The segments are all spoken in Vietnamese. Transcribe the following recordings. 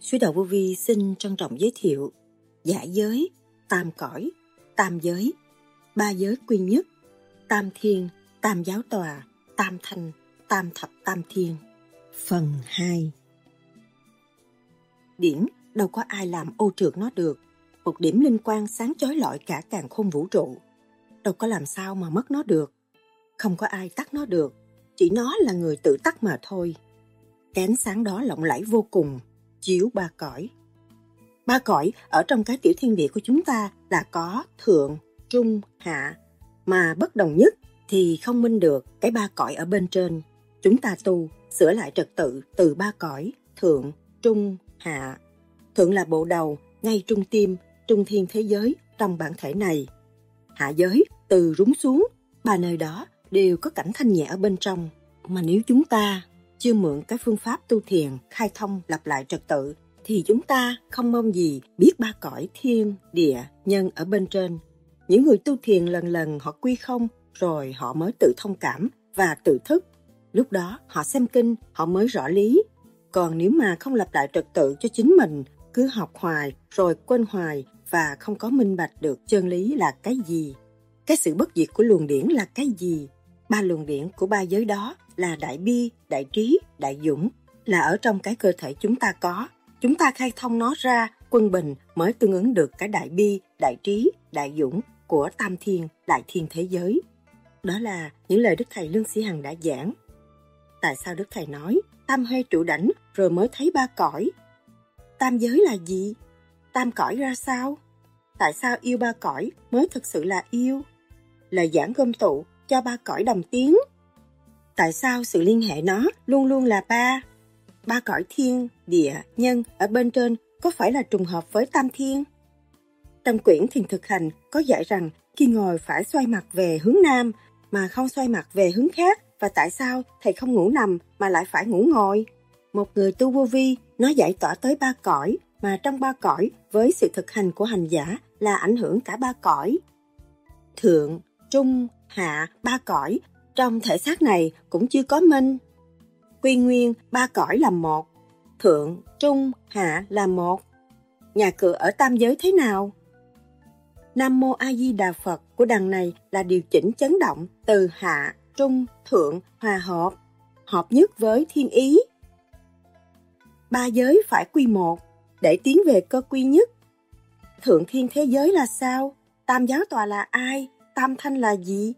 Sư Đạo Vô Vi xin trân trọng giới thiệu Giả giới, tam cõi, tam giới, ba giới quy nhất, tam thiên, tam giáo tòa, tam thanh, tam thập tam thiên. Phần 2. Điển đâu có ai làm ô trượt nó được. Một điểm linh quang sáng chói lọi cả càn khôn vũ trụ, đâu có làm sao mà mất nó được. Không có ai tắt nó được, chỉ nó là người tự tắt mà thôi. Cái ánh sáng đó lộng lẫy vô cùng, chiếu ba cõi. Ba cõi ở trong cái tiểu thiên địa của chúng ta là có thượng, trung, hạ, mà bất đồng nhất thì không minh được cái ba cõi ở bên trên. Chúng ta tu, sửa lại trật tự từ ba cõi, thượng, trung, hạ. Thượng là bộ đầu, ngay trung tim, trung thiên thế giới trong bản thể này. Hạ giới, từ rúng xuống, ba nơi đó đều có cảnh thanh nhẹ ở bên trong. Mà nếu chúng ta chưa mượn cái phương pháp tu thiền, khai thông lặp lại trật tự, thì chúng ta không mong gì biết ba cõi thiên, địa, nhân ở bên trên. Những người tu thiền lần lần họ quy không, rồi họ mới tự thông cảm và tự thức. Lúc đó họ xem kinh, họ mới rõ lý. Còn nếu mà không lặp lại trật tự cho chính mình, cứ học hoài, rồi quên hoài và không có minh bạch được chân lý là cái gì. Cái sự bất diệt của luồng điển là cái gì? Ba luồng điển của ba giới đó là đại bi, đại trí, đại dũng, là ở trong cái cơ thể chúng ta có. Chúng ta khai thông nó ra, quân bình mới tương ứng được cái đại bi, đại trí, đại dũng của tam thiên, đại thiên thế giới. Đó là những lời Đức Thầy Lương Sĩ Hằng đã giảng. Tại sao Đức Thầy nói tam huê trụ đảnh rồi mới thấy ba cõi? Tam giới là gì? Tam cõi ra sao? Tại sao yêu ba cõi mới thực sự là yêu? Lời giảng gom tụ cho ba cõi đồng tiếng. Tại sao sự liên hệ nó luôn luôn là ba? Ba cõi thiên, địa, nhân ở bên trên có phải là trùng hợp với tam thiên? Trong quyển Thiền Thực Hành có dạy rằng khi ngồi phải xoay mặt về hướng nam mà không xoay mặt về hướng khác. Và tại sao thầy không ngủ nằm mà lại phải ngủ ngồi? Một người tu vô vi, nó giải tỏa tới ba cõi, mà trong ba cõi với sự thực hành của hành giả là ảnh hưởng cả ba cõi. Thượng, trung, hạ, ba cõi, trong thể xác này cũng chưa có minh. Quy nguyên, ba cõi là một. Thượng, trung, hạ là một. Nhà cửa ở tam giới thế nào? Nam Mô A Di Đà Phật của đằng này là điều chỉnh chấn động từ hạ, trung, thượng, hòa hợp, hợp nhất với thiên ý. Ba giới phải quy một để tiến về cơ quy nhất. Thượng thiên thế giới là sao? Tam giáo tòa là ai? Tam thanh là gì?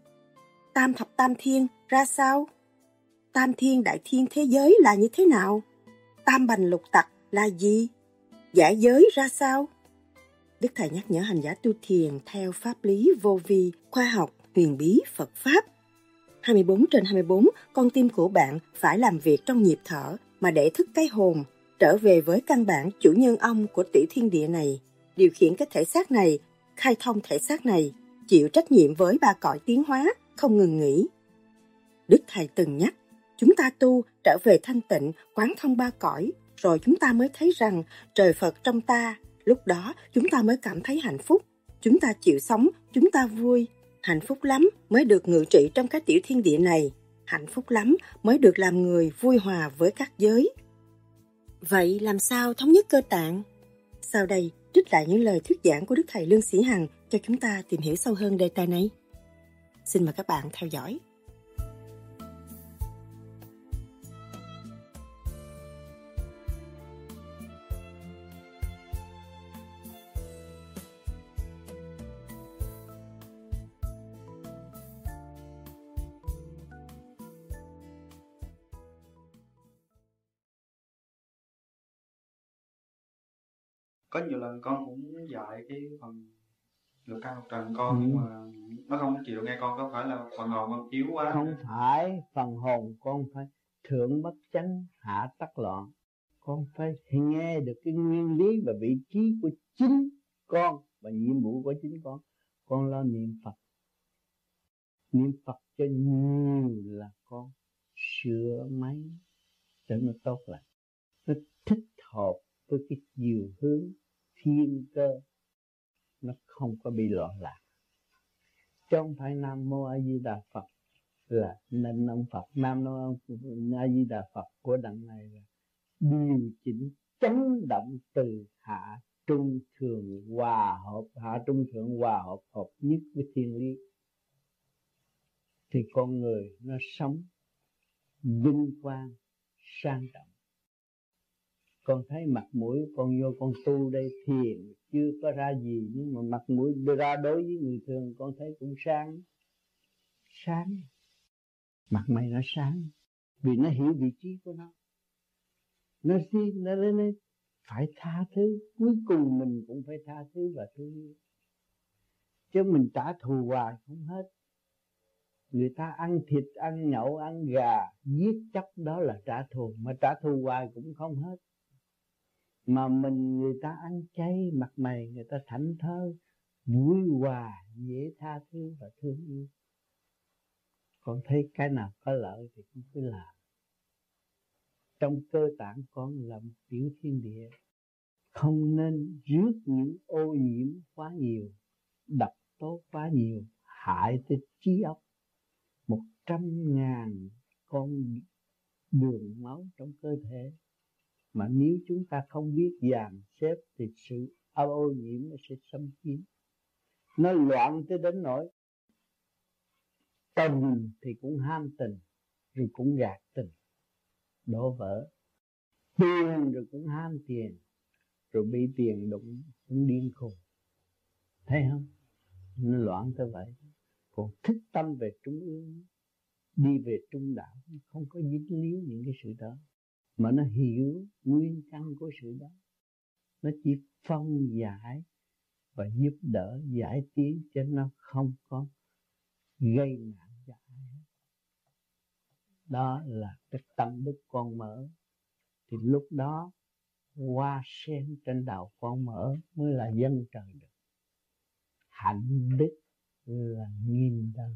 Tam thập tam thiên ra sao? Tam thiên đại thiên thế giới là như thế nào? Tam bành lục tặc là gì? Giả giới ra sao? Đức Thầy nhắc nhở hành giả tu thiền theo pháp lý vô vi, khoa học, huyền bí, Phật Pháp. 24/24, con tim của bạn phải làm việc trong nhịp thở mà để thức cái hồn, trở về với căn bản chủ nhân ông của tiểu thiên địa này, điều khiển cái thể xác này, khai thông thể xác này, chịu trách nhiệm với ba cõi tiến hóa, không ngừng nghỉ. Đức Thầy từng nhắc, chúng ta tu trở về thanh tịnh, quán thông ba cõi, rồi chúng ta mới thấy rằng trời Phật trong ta, lúc đó chúng ta mới cảm thấy hạnh phúc, chúng ta chịu sống, chúng ta vui, hạnh phúc lắm mới được ngự trị trong cái tiểu thiên địa này, hạnh phúc lắm mới được làm người vui hòa với các giới. Vậy làm sao thống nhất cơ tạng? Sau đây, trích lại những lời thuyết giảng của Đức Thầy Lương Sĩ Hằng cho chúng ta tìm hiểu sâu hơn đề tài này. Xin mời các bạn theo dõi. Có nhiều lần con cũng dạy cái phần lượt căn lục trần con, nhưng mà nó không chịu nghe con. Có phải là phần hồn con yếu quá? Không phải, phần hồn con phải thượng bất chánh, hạ tắc loạn. Con phải nghe được cái nguyên lý và vị trí của chính con và nhiệm vụ của chính con. Con lo niệm Phật, niệm Phật cho nhiều là con sửa máy để nó tốt lại, nó thích hợp với cái chiều hướng thiên cơ, nó không có bị loạn lạc. Chứ không phải Nam Mô A Di Đà Phật là nên ông Phật. Nam Mô A Di Đà Phật của đặng này là điều chỉnh chấn động từ hạ trung thượng hòa hợp. Hạ trung thượng hòa hợp, hợp nhất với thiên lý thì con người nó sống vinh quang sang trọng. Con thấy mặt mũi con vô con tu đây thiền chưa có ra gì, nhưng mà mặt mũi ra đối với người thường con thấy cũng sáng. Sáng, mặt mày nó sáng vì nó hiểu vị trí của nó. Nó xin, nó lên phải tha thứ. Cuối cùng mình cũng phải tha thứ và thương yêu, chứ mình trả thù hoài không hết. Người ta ăn thịt, ăn nhậu, ăn gà, giết chóc, đó là trả thù. Mà trả thù hoài cũng không hết. Mà mình người ta ăn chay, mặt mày người ta thảnh thơi, vui hòa, dễ tha thứ và thương yêu. Con thấy cái nào có lợi thì con cứ làm. Trong cơ tạng con là một tiểu thiên địa, không nên rước những ô nhiễm quá nhiều, độc tố quá nhiều, hại tới trí óc. 100.000 con đường máu trong cơ thể, mà nếu chúng ta không biết dàn xếp thì sự ô nhiễm nó sẽ xâm chiếm. Nó loạn tới đến nỗi tình thì cũng ham tình, rồi cũng gạt tình, đổ vỡ. Tiền rồi cũng ham tiền, rồi bị tiền đụng cũng điên khùng. Thấy không? Nó loạn tới vậy. Còn thức tâm về trung ương, đi về trung đạo, không có dính líu những cái sự đó, mà nó hiểu nguyên căn của sự đó. Nó chỉ phân giải và giúp đỡ giải tiến, cho nó không có gây nạn cho ai hết. Đó là cái tâm đức con mở. Thì lúc đó hoa sen trên đầu con mở mới là dân trời được. Hạnh đức là nghìn đời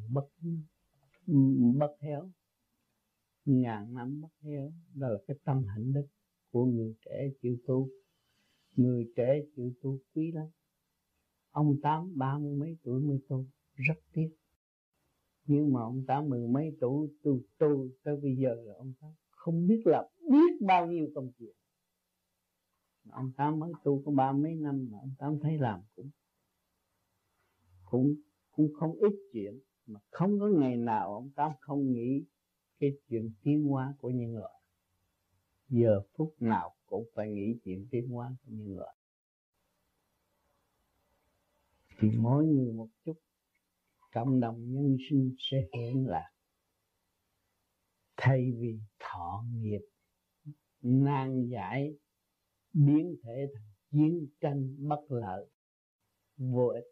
bất héo, ngàn năm bất héo. Đó là cái tâm hạnh đức của người trẻ chịu tu. Người trẻ chịu tu quý lắm. Ông Tám 30 mấy tuổi mới tu, rất tiếc. Nhưng mà ông Tám 10 mấy tuổi tu tới bây giờ là ông Tám không biết là biết bao nhiêu công chuyện. Ông Tám mới tu có 30 mấy năm mà ông Tám thấy làm cũng không ít chuyện, mà không có ngày nào ông Tám không nghĩ cái chuyện tiến hóa của nhân loại. Giờ phút nào cũng phải nghĩ chuyện tiến hóa của nhân loại. Thì mỗi người một chút, cộng đồng nhân sinh sẽ hưởng lạc. Thay vì thọ nghiệp nan giải biến thể thành chiến tranh bất lợi vô ích,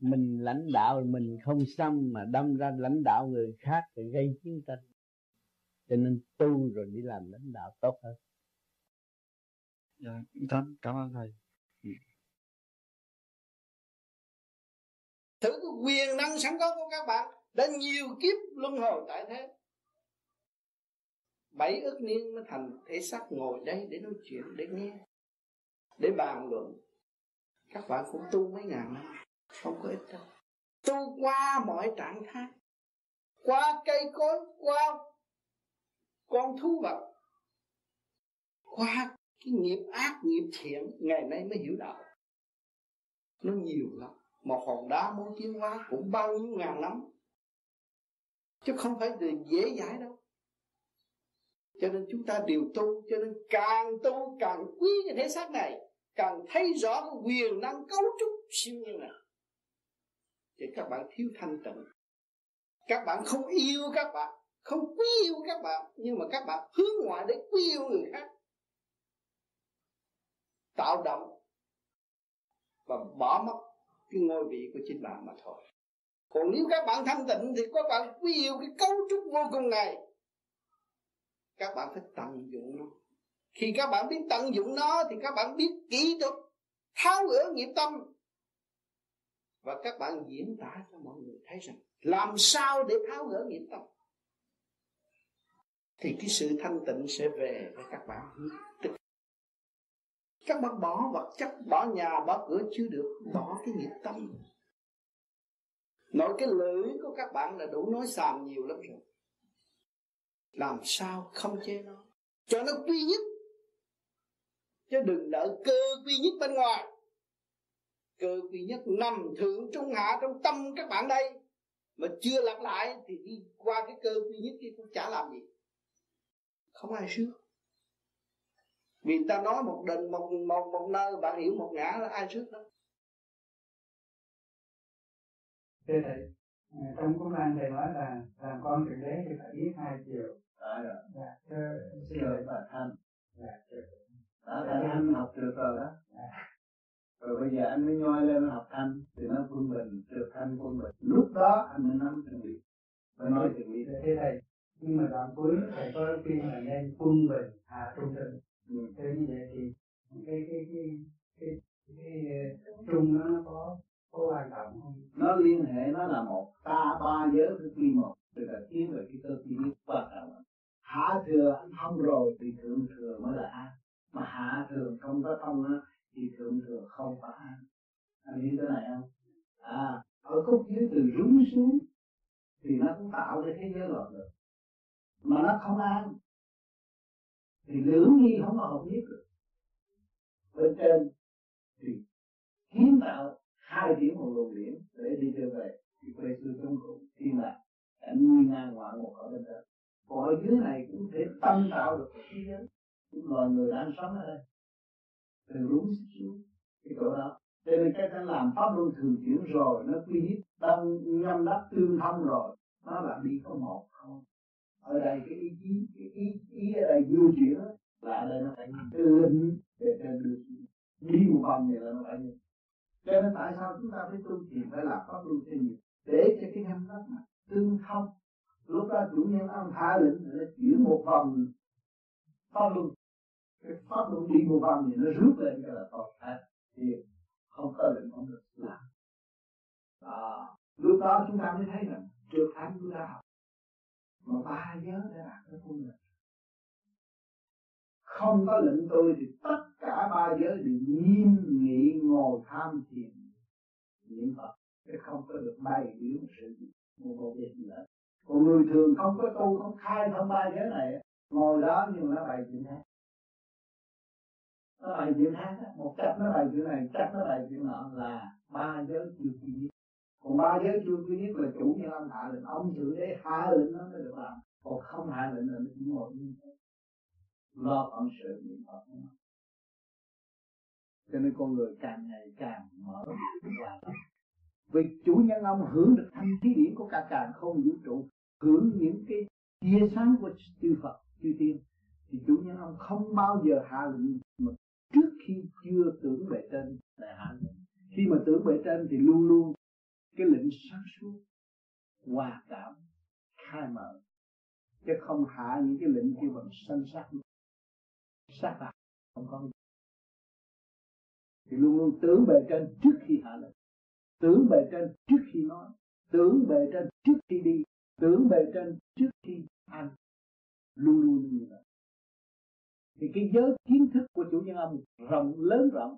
mình lãnh đạo mình không xong mà đâm ra lãnh đạo người khác thì gây chiến tranh. Cho nên tu rồi đi làm lãnh đạo tốt hơn. Dạ, cảm ơn thầy. Thử cái quyền năng sẵn có của các bạn đã nhiều kiếp luân hồi tại thế. 7 ức niên mới thành thể xác ngồi đây để nói chuyện, để nghe, để bàn luận. Các bạn cũng tu mấy ngàn năm, không có ích đâu. Tu qua mọi trạng thái, qua cây cối, qua con thú vật, qua cái nghiệp ác, nghiệp thiện, ngày nay mới hiểu đạo. Nó nhiều lắm. Một hòn đá muốn tiến hóa cũng bao nhiêu ngàn năm, chứ không phải dễ dãi đâu. Cho nên chúng ta đều tu. Cho nên càng tu càng quý cái thể xác này, càng thấy rõ cái quyền năng cấu trúc siêu nhiên này. Thì các bạn thiếu thanh tịnh, các bạn không yêu các bạn, không quý yêu các bạn, nhưng mà các bạn hướng ngoại để quý yêu người khác, tạo động và bỏ mất cái ngôi vị của chính bạn mà thôi. Còn nếu các bạn thanh tịnh thì các bạn quý yêu cái cấu trúc vô cùng này, các bạn phải tận dụng nó. Khi các bạn biết tận dụng nó thì các bạn biết kỹ thuật tháo gỡ nghiệp tâm, và các bạn diễn tả cho mọi người thấy rằng làm sao để tháo gỡ nghiệp tâm, thì cái sự thanh tịnh sẽ về với các bạn. Các bạn bỏ vật chất, bỏ nhà, bỏ cửa chưa được, bỏ cái nghiệp tâm. Nói cái lưỡi của các bạn là đủ nói xàm nhiều lắm rồi, làm sao không chế nó. cho nó quy nhất, chứ đừng đợi cơ quy nhất bên ngoài. Cơ quy nhất nằm thượng trung hạ trong tâm các bạn đây, mà chưa lặp lại thì đi qua cái cơ quy nhất kia cũng chả làm gì, không ai sướng. Vì ta nói một đền một nơi bạn hiểu một ngã là ai sướng đó. Thế này, trong cuốn Lan thầy nói là làm con thực tế thì phải biết hai chiều. Đó rồi. Dạ, xin lỗi bà Thanh. Dạ, bà Thanh học trượt rồi đó. Dạ. Rồi bây giờ anh mới nhoi lên học Thanh, thì nó quân bình, trượt Thanh quân bình. Lúc đó anh mới nắm chuẩn bị, và nói chuẩn bị thế thầy. Nhưng mà đoạn cuối thầy có khuyên là nên quân bình, hạ trung bình. Thế như vậy thì cái trung nó có quan trọng không? Nó liên hệ, nó là một, ta ba giới cứ quy một, từ là tiến về cái cơ quy nhất quan trọng. Hạ thừa anh thông rồi thì thượng thừa mới là an, mà hạ thừa không có thông á thì thượng thừa không có an. Anh hiểu cái này không? À, ở cốc dưới từ rúng xuống thì nó cũng tạo ra thế giới loạn được, mà nó không an thì lưỡng nghi không có hợp nhất được. Bên trên thì kiến tạo hai điểm một luồng điểm để đi trở về thì quay sư trong cùng thiên lạc ảnh nguyên an ngoại một ở bên trên. Còn ở dưới này cũng thể tâm tạo được thế giới, cũng loài người đang sống ở đây từ rúng xuống cái chỗ đó. Cho nên cái ta làm pháp luân thường chuyển rồi, nó quy nhất tâm nhâm đắc tương thông rồi, nó là đi có một không. Ở đây cái ý chí, cái ý ở đây vô chuyển là ở đây nó phải lên để đưa đi một vòng này là nó phải như. Cho nên tại sao chúng ta phải tu thiền, phải làm pháp luân thường chuyển để cho cái nhâm đắc này tương thông. Lúc đó chủ nhân ăn thả lĩnh nó chuyển một vòng pháp luân, cái pháp luân đi một vòng thì nó rút lên cái là tốt hết, thì không có lĩnh không được làm. Lúc đó chúng ta mới thấy rằng trượt Thanh chúng ta học, mà ba giới để đạt cái quân lực. Không có lệnh tôi thì tất cả ba giới đều nghiêm nghị ngồi tham thiền niệm Phật, chứ không có được bày biểu sự một việc nữa. Còn người thường không có tu, không khai thông ba giới này, ngồi đó nhưng nó bày chuyện khác, nó bày chuyện khác, một cách nó bày chuyện này, cách nó bày chuyện nọ, là ba giới chưa quy nhất. Còn ba giới chưa quy nhất là chủ nhân ông hạ lệnh, ông thượng đế hạ lệnh nó mới được làm, còn không hạ lệnh là nó chỉ ngồi như thế lo phận sự niệm Phật của nó. Cho nên con người càng ngày càng mở và vì chủ nhân ông hưởng được thanh khí điển của cả càng không vũ trụ, hưởng những cái tia sáng của chư Phật chư tiên, thì chủ nhân ông không bao giờ hạ lệnh mà trước khi chưa tưởng bề trên lại hạ lệnh. Khi mà tưởng bề trên thì luôn luôn cái lệnh sáng suốt, hòa cảm, khai mở, chứ không hạ những cái lệnh kia bằng sanh sát, sát bạc, không có gì. Thì luôn luôn tưởng bề trên trước khi hạ lệnh, tưởng bề trên trước khi nói, tưởng bề trên trước khi đi, tưởng bề trên trước khi ăn, luôn luôn như vậy. Thì cái giới kiến thức của chủ nhân ông rộng lớn rộng,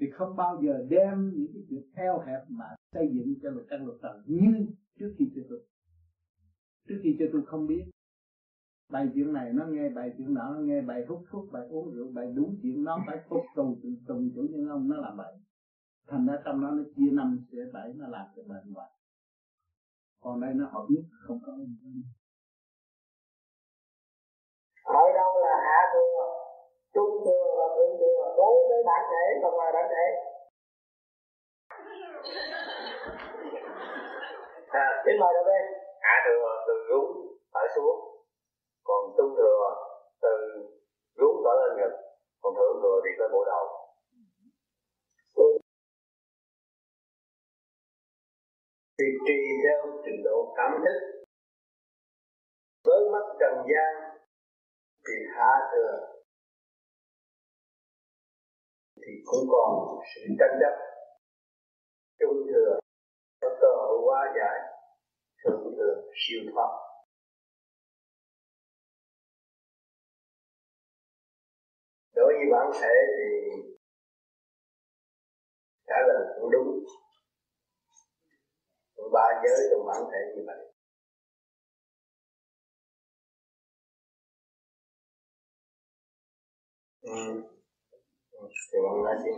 thì không bao giờ đem những cái chuyện eo hẹp mà xây dựng cho một căn lục trần như trước khi cho tôi. Trước khi cho tôi không biết, bài chuyện này nó nghe, bài chuyện nọ nó nghe, bài hút thuốc, bài uống rượu, bài đúng chuyện nó phải phục tùng chủ nhân ông, nó làm vậy. Thành ra trong đó nó chia 5 chia 7, nó làm cho bệnh hoạn. Còn đây nó hợp nhất không có. Hội đâu là hạ thừa, trung thừa và thượng thừa đối với bản thể và ngoài bản thể. Xin mời đầu tiên. Hạ thừa từ rúng tới xuống, còn trung thừa từ rúng tới lên ngực, còn thượng thừa thì tới bộ đầu. Thì tùy theo trình độ cảm thức. Với mắt trần gian thì hạ thừa thì cũng còn sự tranh chấp, trung thừa có cơ hội hóa giải, thượng thừa siêu thoát. Đối với bản thể thì trả lời cũng đúng, ba giới trong bản thể như vậy. Thì Bồng Lai xin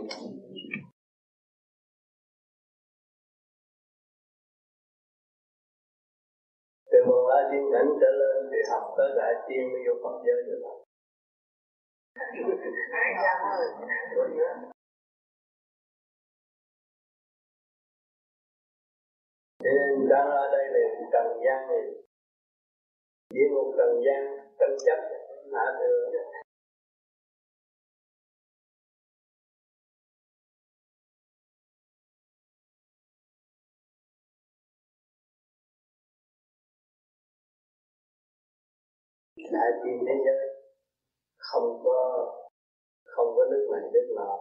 từ Bồng Lai Thiên Cảnh trở lên thì học tới Đại Tiên mới vô Phật giới được. Cho nên đang ở đây là trần gian này, địa ngục trần gian tranh chấp hạ thừa. Đại tiên thế giới không có nước này nước nọ,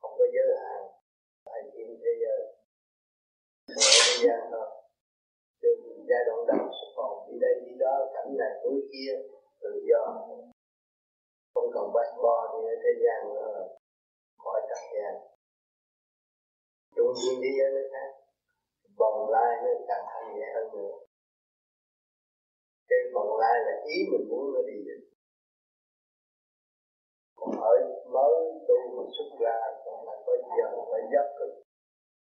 không có giới hạn. Đại tiên thế giới thế gian thôi. Từ giai đoạn đầu sẽ còn đi đây đi đó, cảnh này núi kia, tự do, không còn bắt bo như thế gian nữa, khỏi trần gian. Trung nhiên thế giới nó khác, Bồng Lai nó càng thanh nhẹ hơn nữa. Cái Bồng Lai là ý mình muốn nó đi được. Còn ở mới tu mà xuất ra còn phải có giờ, phải giấc,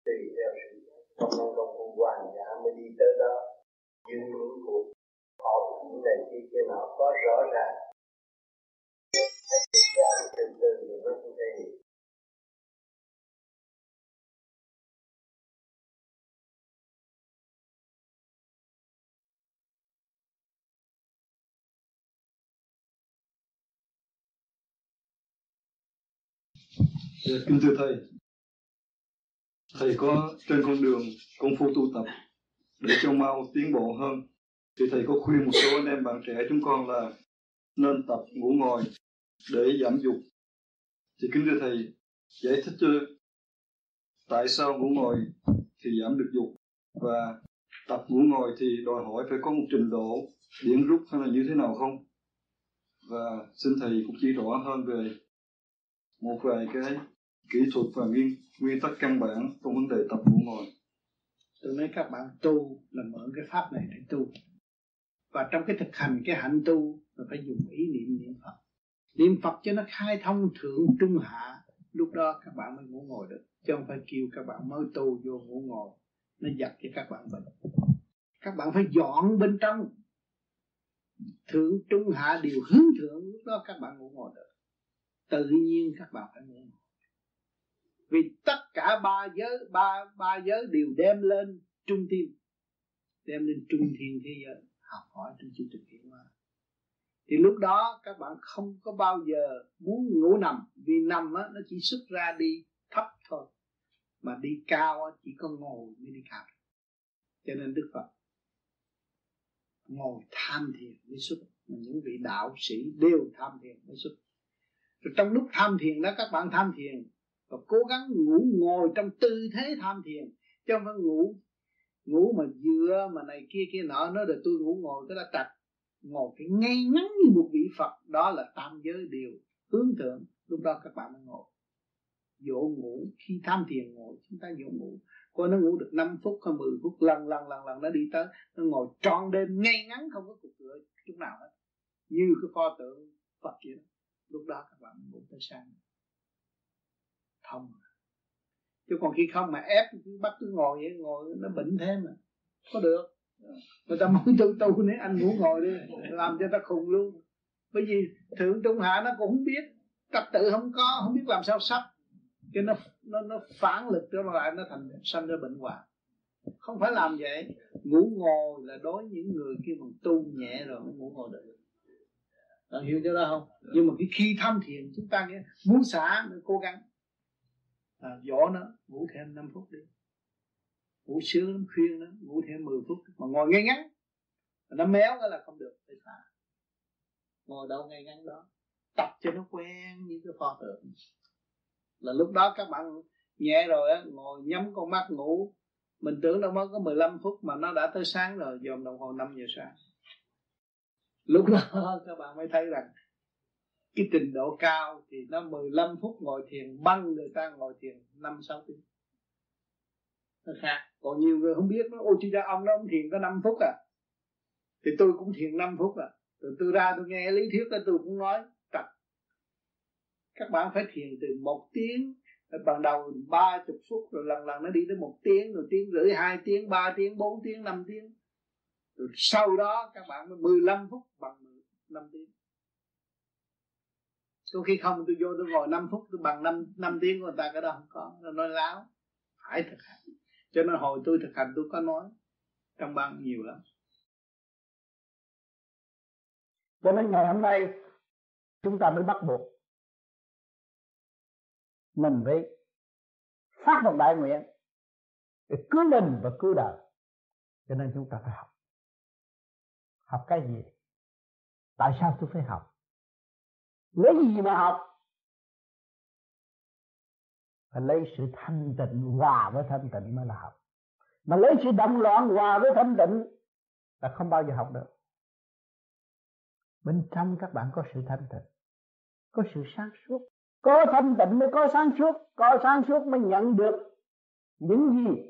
tùy theo sự công năng công phu của hành giả mới đi tới đó. Nhưng những cuộc họp này kia nọ có rõ ràng. Từ từ rồi nó cũng thể hiện. Kính thưa Thầy, Thầy có trên con đường công phu tu tập để cho mau tiến bộ hơn thì Thầy có khuyên một số anh em bạn trẻ chúng con là nên tập ngủ ngồi để giảm dục. Thì kính thưa Thầy, giải thích cho tại sao ngủ ngồi thì giảm được dục và tập ngủ ngồi thì đòi hỏi phải có một trình độ điển rút hay là như thế nào không? Và xin Thầy cũng chỉ rõ hơn về một vài cái kỹ thuật và nguyên tắc căn bản trong vấn đề tập ngủ ngồi. Tôi nói các bạn tu là mở cái pháp này để tu. Và trong cái thực hành cái hạnh tu là phải dùng ý niệm niệm Phật. Niệm Phật cho nó khai thông thượng trung hạ, lúc đó các bạn mới ngủ ngồi được. Chứ không phải kêu các bạn mới tu vô ngủ ngồi, nó giật cho các bạn bệnh. Các bạn phải dọn bên trong thượng trung hạ đều hướng thượng, lúc đó các bạn ngủ ngồi được. Tự nhiên các bạn phải ngủ ngồi. Vì tất cả ba giới đều đem lên trung thiên. Đem lên trung thiên thế giới, học hỏi trong chương trình tiến hóa. Thì lúc đó các bạn không có bao giờ muốn ngủ nằm. Vì nằm á, nó chỉ xuất ra đi thấp thôi. Mà đi cao á, chỉ có ngồi mới đi cao. Cho nên Đức Phật ngồi tham thiền mới xuất. Mà những vị đạo sĩ đều tham thiền mới xuất. Rồi trong lúc tham thiền đó các bạn tham thiền và cố gắng ngủ ngồi trong tư thế tham thiền, chứ không phải ngủ mà dựa mà này kia nọ nói là tôi ngủ ngồi cái là trật. Ngồi cái ngay ngắn như một vị Phật, đó là tam giới đều hướng thượng, lúc đó các bạn mới ngồi. Dỗ ngủ, khi tham thiền ngồi chúng ta dỗ ngủ, coi nó ngủ được 5 phút hay 10 phút, lần nó đi tới, nó ngồi trọn đêm ngay ngắn không có cục cửa chút nào hết, như cái pho tượng Phật vậy đó. Lúc đó các bạn ngủ tới sáng thông. Chứ còn khi không mà ép cứ bắt cứ ngồi nó bệnh thêm mà. Có được. Người ta muốn tu nữa, anh muốn ngồi đi, làm cho ta khùng luôn. Bởi vì thượng trung hạ nó cũng không biết, trật tự không có, không biết làm sao sắp. Cho nó phản lực trở lại, nó thành sanh ra bệnh hoạn. Không phải làm vậy. Ngủ ngồi là đối với những người kia còn tu nhẹ rồi mới ngủ ngồi được. Bạn hiểu cho đó không? Nhưng mà cái khi tham thiền chúng ta nghe muốn xả nó cố gắng dỗ nó ngủ thêm 5 phút đi, ngủ sướng lắm, khuyên nó ngủ thêm 10 phút mà ngồi ngay ngắn. Nó méo đó là không được, phải xả. Ngồi đâu ngay ngắn đó, tập cho nó quen như cái pho tượng. Là lúc đó các bạn nhẹ rồi á, ngồi nhắm con mắt ngủ. Mình tưởng đâu mới có 15 phút mà nó đã tới sáng rồi, dòm đồng hồ 5 giờ sáng. Lúc đó các bạn mới thấy rằng cái trình độ cao thì nó 15 phút ngồi thiền băng người ta ngồi thiền 5-6 tiếng. Nó khác. Còn nhiều người không biết nó, ôi chị ra ông đó ông thiền có 5 phút à. Thì tôi cũng thiền 5 phút à. Rồi tôi ra tôi nghe lý thuyết đó tôi cũng nói trật. Các bạn phải thiền từ 1 tiếng, ban đầu 30 phút, rồi lần lần nó đi tới 1 tiếng, rồi 1 tiếng rưỡi, 2 tiếng, 3 tiếng, 4 tiếng, 5 tiếng. Rồi sau đó các bạn mới 15 phút bằng 5 tiếng. Có khi không tôi vô tôi ngồi 5 phút tôi bằng 5 tiếng của người ta, cái đó không có, nó nói láo. Phải thực hành. Cho nên hồi tôi thực hành tôi có nói trong băng nhiều lắm. Cho nên ngày hôm nay chúng ta mới bắt buộc mình phải phát một đại nguyện để cứu mình và cứu đời. Cho nên chúng ta phải học. Học cái gì? Tại sao tôi phải học? Lấy gì mà học? Phải lấy sự thanh tịnh, hòa với thanh tịnh mới là học. Mà lấy sự động loạn, hòa với thanh tịnh là không bao giờ học được. Bên trong các bạn có sự thanh tịnh, có sự sáng suốt. Có thanh tịnh mới có sáng suốt, có sáng suốt mới nhận được những gì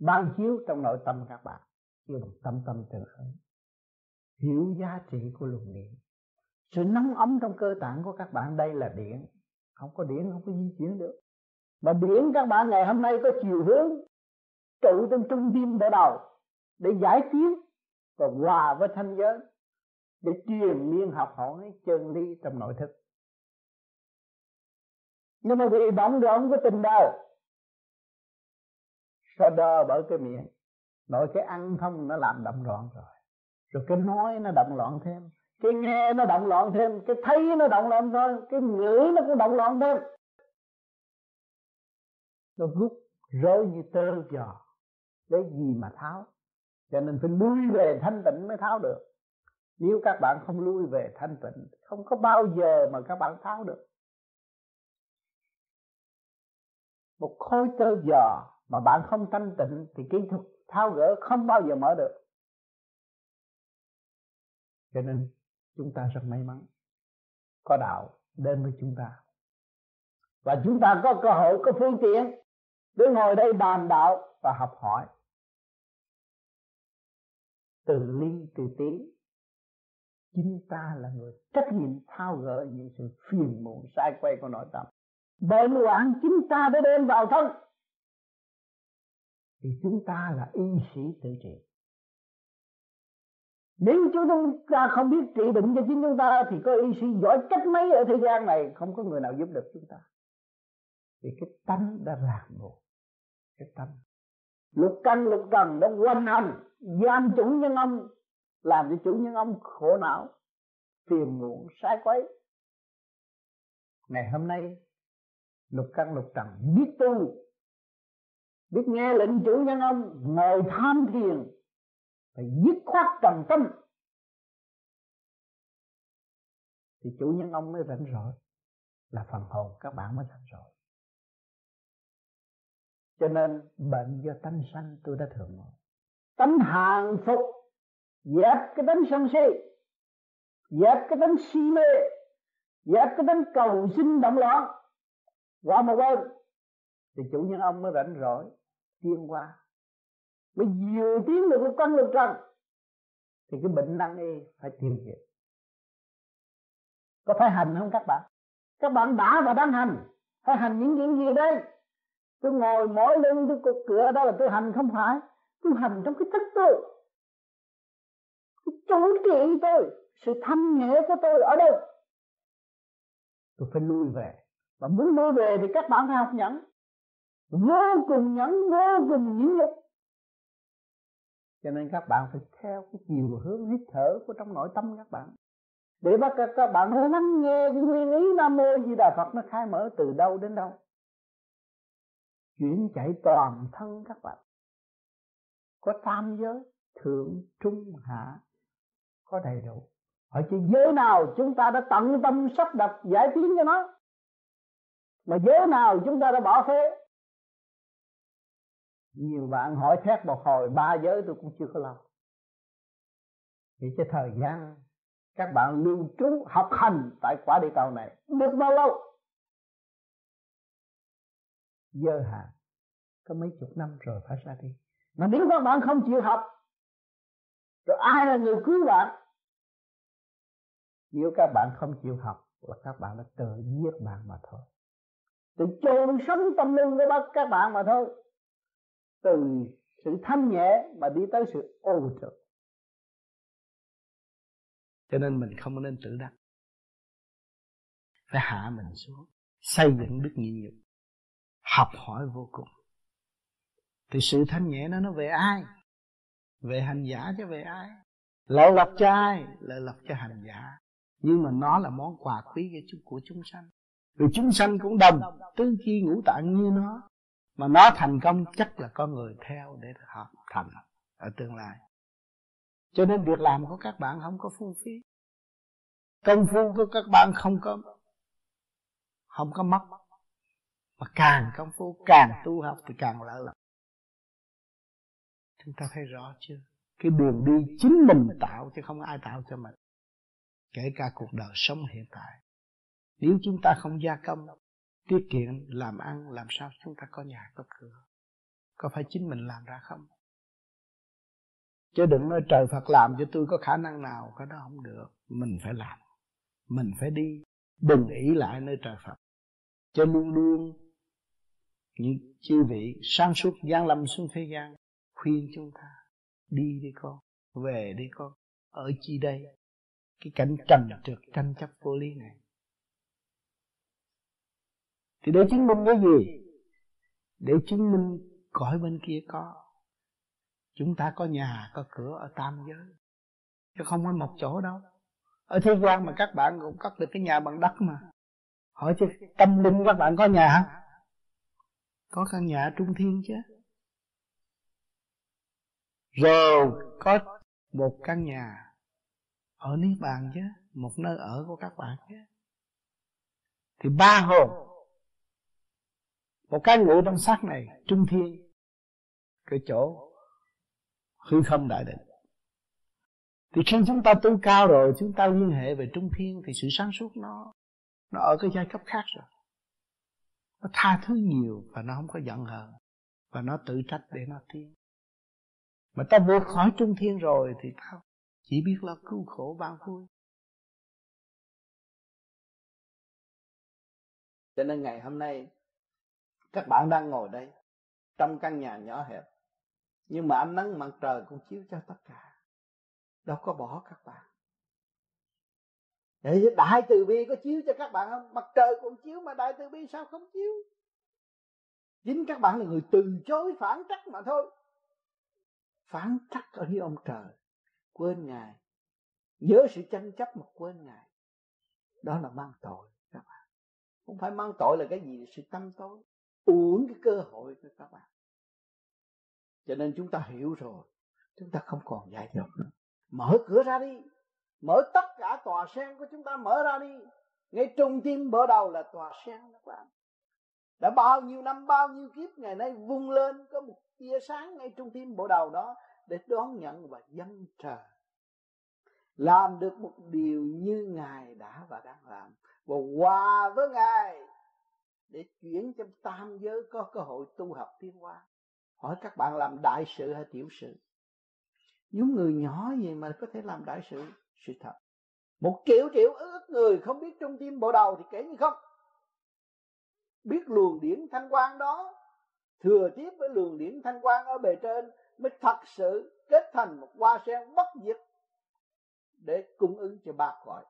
ban chiếu trong nội tâm các bạn. Kêu bằng tâm tự hưởng. Hiểu giá trị của luồng điện. Sự nóng ấm trong cơ tạng của các bạn, đây là điện. Không có điện không có di chuyển được. Mà điện các bạn ngày hôm nay có chiều hướng trụ trong trung tim đỡ đầu để giải tiến và hòa với thanh giới, để truyền miên học hỏi chân lý trong nội thức. Nhưng mà bị bỏng rồi không có tình đâu, sao đơ bởi cái miệng. Nội cái ăn không nó làm động loạn rồi, rồi cái nói nó động loạn thêm, cái nghe nó động loạn thêm, cái thấy nó động loạn thôi, cái ngửi nó cũng động loạn thêm. Nó rút rối như tơ giò, lấy gì mà tháo. Cho nên phải lui về thanh tịnh mới tháo được. Nếu các bạn không lui về thanh tịnh, không có bao giờ mà các bạn tháo được. Một khối tơ giò mà bạn không thanh tịnh thì kỹ thuật tháo gỡ không bao giờ mở được. Cho nên chúng ta rất may mắn có đạo đến với chúng ta, và chúng ta có cơ hội, có phương tiện để ngồi đây bàn đạo và học hỏi từ ly từ tiếng. Chính ta là người trách nhiệm thao gỡ những sự phiền muộn sai quay của nội tâm. Bệnh hoạn chính ta đã đem vào thân, thì chúng ta là y sĩ tự trị. Nếu chúng ta không biết trị bệnh cho chính chúng ta thì có y sĩ giỏi cách mấy ở thế gian này không có người nào giúp được chúng ta. Vì cái tánh đã ràng buộc. Cái tánh lục căn lục trần đã quanh hành, giam chủ nhân ông, làm cho chủ nhân ông khổ não, phiền muộn sai quấy. Ngày hôm nay lục căn lục trần biết tu, biết nghe lệnh chủ nhân ông, ngồi tham thiền phải dứt khoát trầm tâm, thì chủ nhân ông mới rảnh rỗi, là phần hồn các bạn mới rảnh rỗi. Cho nên bệnh do tánh sanh tôi đã thường nói, tánh hàng phục, dẹp cái tánh sân si, dẹp cái tánh si mê, dẹp cái tánh cầu sinh động loạn qua một bên, thì chủ nhân ông mới rảnh rỗi tiên qua, mới nhiều tiếng được lục căn lục trần, thì cái bệnh năng y phải tiêu diệt. Có phải hành không các bạn? Các bạn đã và đang hành. Phải hành những chuyện gì đây? Tôi ngồi mỏi lưng tôi cột cửa đó là tôi hành không phải. Tôi hành trong cái thức tôi, cái chủ trị tôi, sự thanh nhẹ của tôi ở đâu. Tôi phải lui về. Và muốn lui về thì các bạn phải học nhẫn, vô cùng nhẫn, vô cùng nhẫn nhục. Cho nên các bạn phải theo cái chiều hướng hít thở của trong nội tâm các bạn, để bắt các bạn lắng nghe cái nguyên lý Nam Mô Di Đà Phật nó khai mở từ đâu đến đâu, chuyển chạy toàn thân các bạn. Có tam giới thượng trung hạ, có đầy đủ. Ở trên giới nào chúng ta đã tận tâm sắp đặt giải tiến cho nó, mà giới nào chúng ta đã bỏ phế. Nhiều bạn hỏi thét một hồi 3 giới tôi cũng chưa có làm. Thì cái thời gian các bạn lưu trú học hành tại quả địa cầu này được bao lâu? Giờ hạn có mấy chục năm rồi phải ra đi. Mà nếu các bạn không chịu học, rồi ai là người cứu bạn? Nếu các bạn không chịu học và các bạn đã tự giết bạn mà thôi, tự chôn sống tâm linh với các bạn mà thôi. Từ sự thanh nhẹ mà đi tới sự ô trực. Cho nên mình không nên tự đắc, phải hạ mình xuống, xây dựng đức nhịn nhục, học hỏi vô cùng. Thì sự thanh nhẹ nó về ai? Về hành giả chứ về ai? Lợi lộc cho ai? Lợi lộc cho hành giả. Nhưng mà nó là món quà quý của chúng sanh. Vì chúng sanh cũng đồng, tứ chi ngũ tạng như nó. Mà nó thành công chắc là con người theo để học thành ở tương lai. Cho nên việc làm của các bạn không có phung phí. Công phu của các bạn không có mất. Mà càng công phu, càng tu học thì càng lợi lộc. Chúng ta thấy rõ chưa? Cái đường đi chính mình tạo chứ không ai tạo cho mình. Kể cả cuộc đời sống hiện tại, nếu chúng ta không gia công, tiết kiệm, làm ăn, làm sao chúng ta có nhà, có cửa? Có phải chính mình làm ra không? Chứ đừng nói trời Phật làm cho tôi có khả năng nào, cái đó không được. Mình phải làm, mình phải đi. Đừng ỷ lại nơi trời Phật. Cho luôn luôn những chư vị sáng suốt giáng lâm xuống thế gian khuyên chúng ta đi đi con, về đi con, ở chi đây? Cái cảnh trần trượt tranh chấp vô lý này. Thì để chứng minh cái gì? Để chứng minh cõi bên kia có. Chúng ta có nhà, có cửa ở tam giới. Chứ không có một chỗ đâu. Ở thế gian mà các bạn cũng cất được cái nhà bằng đất mà. Hỏi chứ tâm linh các bạn có nhà không? Có căn nhà trung thiên chứ. Rồi có một căn nhà ở Niết Bàn chứ, một nơi ở của các bạn chứ. Thì ba hồn, một cái ngủ trong xác này, trung thiên, cái chỗ hư không đại định. Thì khi chúng ta tu cao rồi, chúng ta liên hệ về trung thiên, thì sự sáng suốt nó ở cái giai cấp khác rồi. Nó tha thứ nhiều và nó không có giận hờn, và nó tự trách để nó tiến. Mà ta vượt khỏi trung thiên rồi thì tao chỉ biết lo cứu khổ ban vui. Cho nên ngày hôm nay các bạn đang ngồi đây trong căn nhà nhỏ hẹp, nhưng mà ánh nắng mặt trời cũng chiếu cho tất cả, đâu có bỏ các bạn. Để đại từ bi có chiếu cho các bạn không? Mặt trời cũng chiếu mà đại từ bi sao không chiếu? Chính các bạn là người từ chối phản trắc mà thôi. Phản trắc ở dưới ông trời, quên Ngài, nhớ sự tranh chấp mà quên Ngài, đó là mang tội các bạn. Không phải mang tội là cái gì, sự tâm tối, uổng cái cơ hội cho các bạn. Cho nên chúng ta hiểu rồi, chúng ta không còn giải dột nữa. Mở cửa ra đi, mở tất cả tòa sen của chúng ta mở ra đi. Ngay trung tim bờ đầu là tòa sen các bạn. Đã bao nhiêu năm, bao nhiêu kiếp, ngày nay vung lên có một tia sáng ngay trung tim bộ đầu đó để đón nhận và dâng trời. Làm được một điều như Ngài đã và đang làm, và hòa với Ngài để chuyển trong tam giới có cơ hội tu học tiến hóa. Hỏi các bạn làm đại sự hay tiểu sự? Những người nhỏ gì mà có thể làm đại sự? Sự thật, 1 triệu ước người không biết trung tim bộ đầu thì kể như không. Biết luồng điển thanh quang đó thừa tiếp với luồng điển thanh quang ở bề trên mới thật sự kết thành một hoa sen bất diệt để cung ứng cho ba cõi.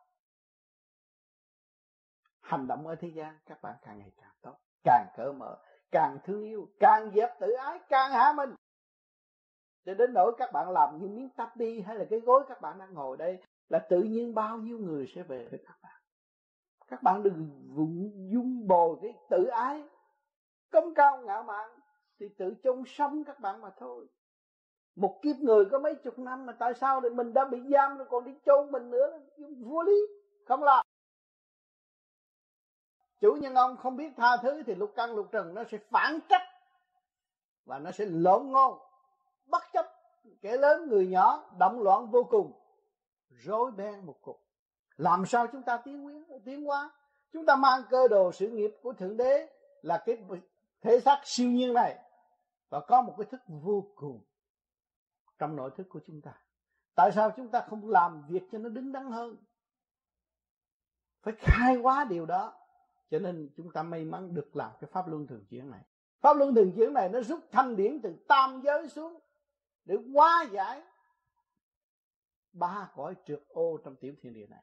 Hành động ở thế gian các bạn càng ngày càng tốt, càng cởi mở, càng thương yêu, càng dẹp tự ái, càng hạ mình, để đến nỗi các bạn làm như miếng tapi hay là cái gối các bạn đang ngồi đây là tự nhiên bao nhiêu người sẽ về với các bạn. Các bạn đừng dung bồi cái tự ái, công cao ngạo mạn thì tự chôn sống các bạn mà thôi. Một kiếp người có mấy chục năm mà tại sao lại mình đã bị giam rồi còn đi chôn mình nữa, vô lý, không làm. Chủ nhân ông không biết tha thứ thì lục căn lục trần nó sẽ phản trách và nó sẽ lộn ngôn, bất chấp kẻ lớn người nhỏ, động loạn vô cùng, rối beng một cục. Làm sao chúng ta tiến hóa? Chúng ta mang cơ đồ sự nghiệp của Thượng Đế là cái thể xác siêu nhiên này, và có một cái thức vô cùng trong nội thức của chúng ta. Tại sao chúng ta không làm việc cho nó đứng đắn hơn? phải khai hóa điều đó. Cho nên chúng ta may mắn được làm cái pháp luân thường chuyển này. Pháp luân thường chuyển này nó rút thanh điển từ tam giới xuống để hóa giải ba cõi trượt ô trong tiểu thiên địa này.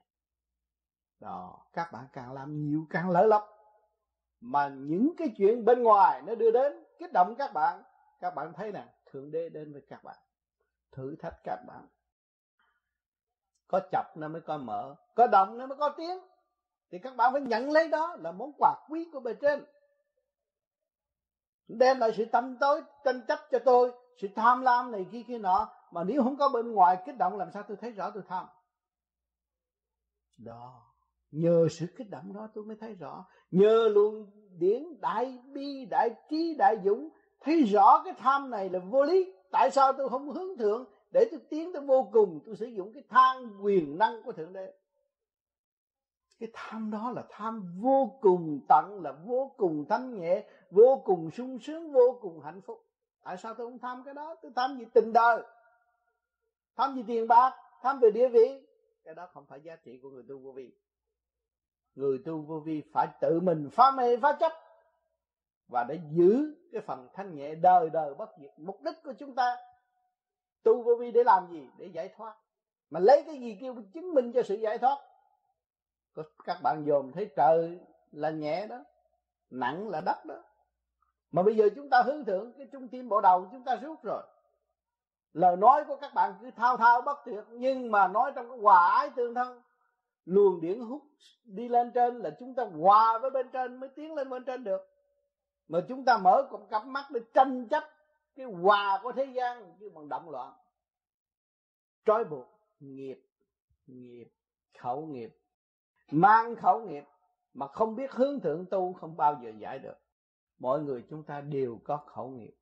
Đó, các bạn càng làm nhiều càng lỡ lấp, mà những cái chuyện bên ngoài nó đưa đến kích động các bạn. Các bạn thấy nè, Thượng Đế đến với các bạn, thử thách các bạn. Có chập nó mới có mở, có động nó mới có tiếng. Thì các bạn phải nhận lấy đó là món quà quý của bề trên. Đem lại sự tâm tối, tranh chấp cho tôi, sự tham lam này kia nọ. Mà nếu không có bên ngoài kích động làm sao tôi thấy rõ tôi tham. Đó, nhờ sự kích động đó tôi mới thấy rõ. Nhờ luồng điển đại bi, đại trí, đại dũng, thấy rõ cái tham này là vô lý. Tại sao tôi không hướng thượng để tôi tiến tới vô cùng? Tôi sử dụng cái tham quyền năng của Thượng Đế. Cái tham đó là tham vô cùng tận, là vô cùng thanh nhẹ, vô cùng sung sướng, vô cùng hạnh phúc. Tại sao tôi không tham cái đó? Tôi tham gì tình đời, tham gì tiền bạc, tham về địa vị. Cái đó không phải giá trị của người tu vô vi. Người tu vô vi phải tự mình phá mê phá chấp, và để giữ cái phần thanh nhẹ đời đời bất diệt. Mục đích của chúng ta tu vô vi để làm gì? Để giải thoát. Mà lấy cái gì kêu chứng minh cho sự giải thoát? Các bạn dòm thấy trời là nhẹ đó, nặng là đất đó. Mà bây giờ chúng ta hướng thượng, cái trung tim bộ đầu chúng ta rút rồi. Lời nói của các bạn cứ thao thao bất tuyệt, nhưng mà nói trong cái hòa ái tương thân. Luồng điển hút đi lên trên là chúng ta hòa với bên trên mới tiến lên bên trên được. Mà chúng ta mở cặp cặp mắt để tranh chấp cái hòa của thế gian chứ bằng động loạn, trói buộc, nghiệp, khẩu nghiệp, mang khẩu nghiệp mà không biết hướng thượng tu không bao giờ giải được. Mọi người chúng ta đều có khẩu nghiệp.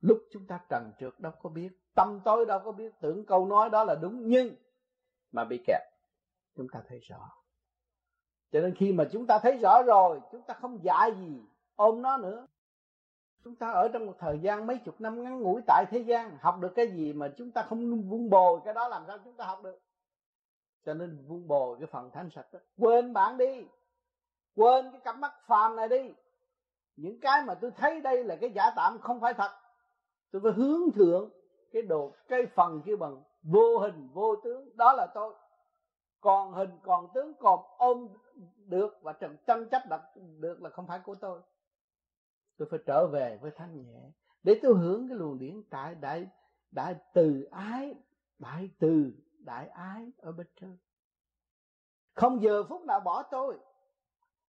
Lúc chúng ta trần trượt đâu có biết, tâm tối đâu có biết, tưởng câu nói đó là đúng nhưng mà bị kẹt. Chúng ta thấy rõ. Cho nên khi mà chúng ta thấy rõ rồi, chúng ta không dạy gì ôm nó nữa. Chúng ta ở trong một thời gian mấy chục năm ngắn ngủi tại thế gian, học được cái gì mà chúng ta không vun bồi cái đó làm sao chúng ta học được? Cho nên vun bồi cái phần thanh sạch đó. Quên bạn đi, quên cái cặp mắt phàm này đi. Những cái mà tôi thấy đây là cái giả tạm không phải thật, tôi phải hướng thượng cái đồ, cái phần kia bằng vô hình vô tướng. Đó là tôi, còn hình còn tướng còn ôm được và tranh chấp được là không phải của tôi. Tôi phải trở về với thanh nhẹ để tôi hưởng cái luồng điển đại từ ái, đại từ đại ái ở bên trên. Không giờ phút nào bỏ tôi,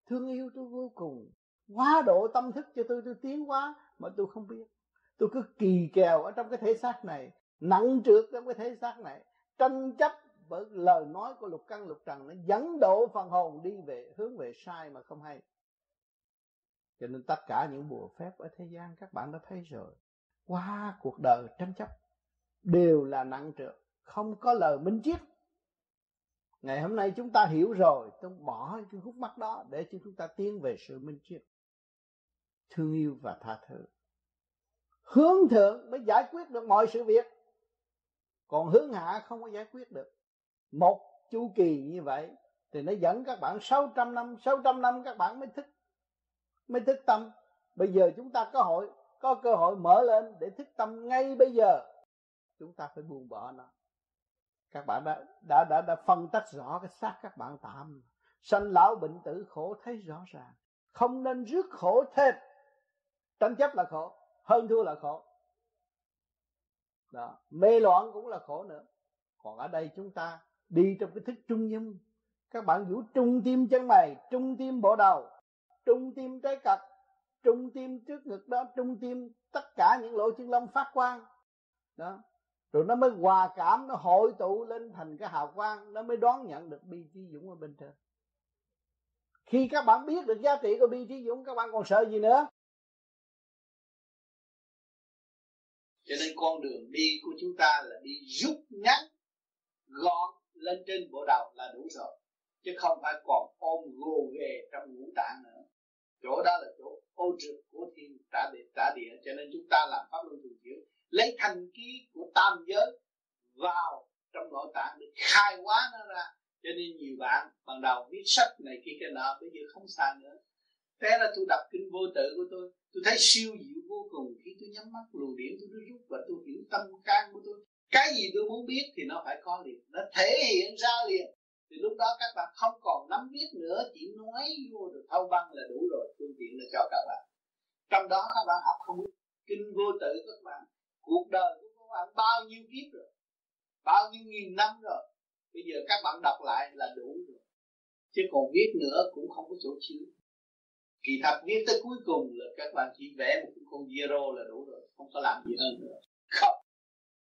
thương yêu tôi vô cùng, quá độ tâm thức cho tôi tiến quá mà tôi không biết. Tôi cứ kỳ kèo ở trong cái thể xác này, nặng trược trong cái thể xác này, tranh chấp bởi lời nói của lục căn lục trần, nó dẫn độ phần hồn đi về hướng về sai mà không hay. Cho nên tất cả những bùa phép ở thế gian các bạn đã thấy rồi. Qua cuộc đời tranh chấp đều là nặng trược, không có lời minh triết. Ngày hôm nay chúng ta hiểu rồi, tôi bỏ cái khúc mắc đó để cho chúng ta tiến về sự minh triết, thương yêu và tha thứ. Hướng thượng mới giải quyết được mọi sự việc, còn hướng hạ không có giải quyết được. Một chu kỳ như vậy thì nó dẫn các bạn 600 năm các bạn mới thức tâm. Bây giờ chúng ta có cơ hội mở lên để thức tâm ngay bây giờ. Chúng ta phải buông bỏ nó. Các bạn đã phân tách rõ cái xác các bạn tạm sanh lão bệnh tử khổ thấy rõ ràng, không nên rước khổ thêm. Tranh chấp là khổ, hơn thua là khổ. Đó, mê loạn cũng là khổ nữa. Còn ở đây chúng ta đi trong cái thức trung dung. Các bạn giữ trung tim chân mày, trung tim bộ đầu, trung tim trái cật, trung tim trước ngực đó, trung tim tất cả những lỗ chân lông phát quang đó. Rồi nó mới hòa cảm, nó hội tụ lên thành cái hào quang, nó mới đón nhận được bi trí dũng ở bên trên. Khi các bạn biết được giá trị của bi trí dũng, các bạn còn sợ gì nữa? Cho nên con đường đi của chúng ta là đi rút ngắn gọn lên trên bộ đầu là đủ rồi, chứ không phải còn ôm gồ ghề trong ngũ tạng nữa. Chỗ đó là chỗ ô trực của thiên trả địa. Cho nên chúng ta làm pháp luân thường chuyển, lấy thành ký của tam giới vào trong nội tạng để khai hóa nó ra. Cho nên nhiều bạn ban đầu viết sách này kia cái nọ, bây giờ không xa nữa. Thế là tôi đọc kinh vô tự của tôi thấy siêu diệu vô cùng. Khi tôi nhắm mắt luồng điển tôi rút và tôi hiểu tâm can của tôi. Cái gì tôi muốn biết thì nó phải có liền, nó thể hiện ra liền. Thì lúc đó các bạn không còn nắm biết nữa, chỉ nói vô được thâu băng là đủ rồi, phương tiện là cho các bạn. Trong đó các bạn học không biết kinh vô tự của các bạn, cuộc đời của các bạn bao nhiêu kiếp rồi, bao nhiêu nghìn năm rồi, bây giờ các bạn đọc lại là đủ rồi, chứ còn viết nữa cũng không có chỗ chứa. Kỳ thật viết tới cuối cùng là các bạn chỉ vẽ một con zero là đủ rồi, không có làm gì hơn nữa. Không.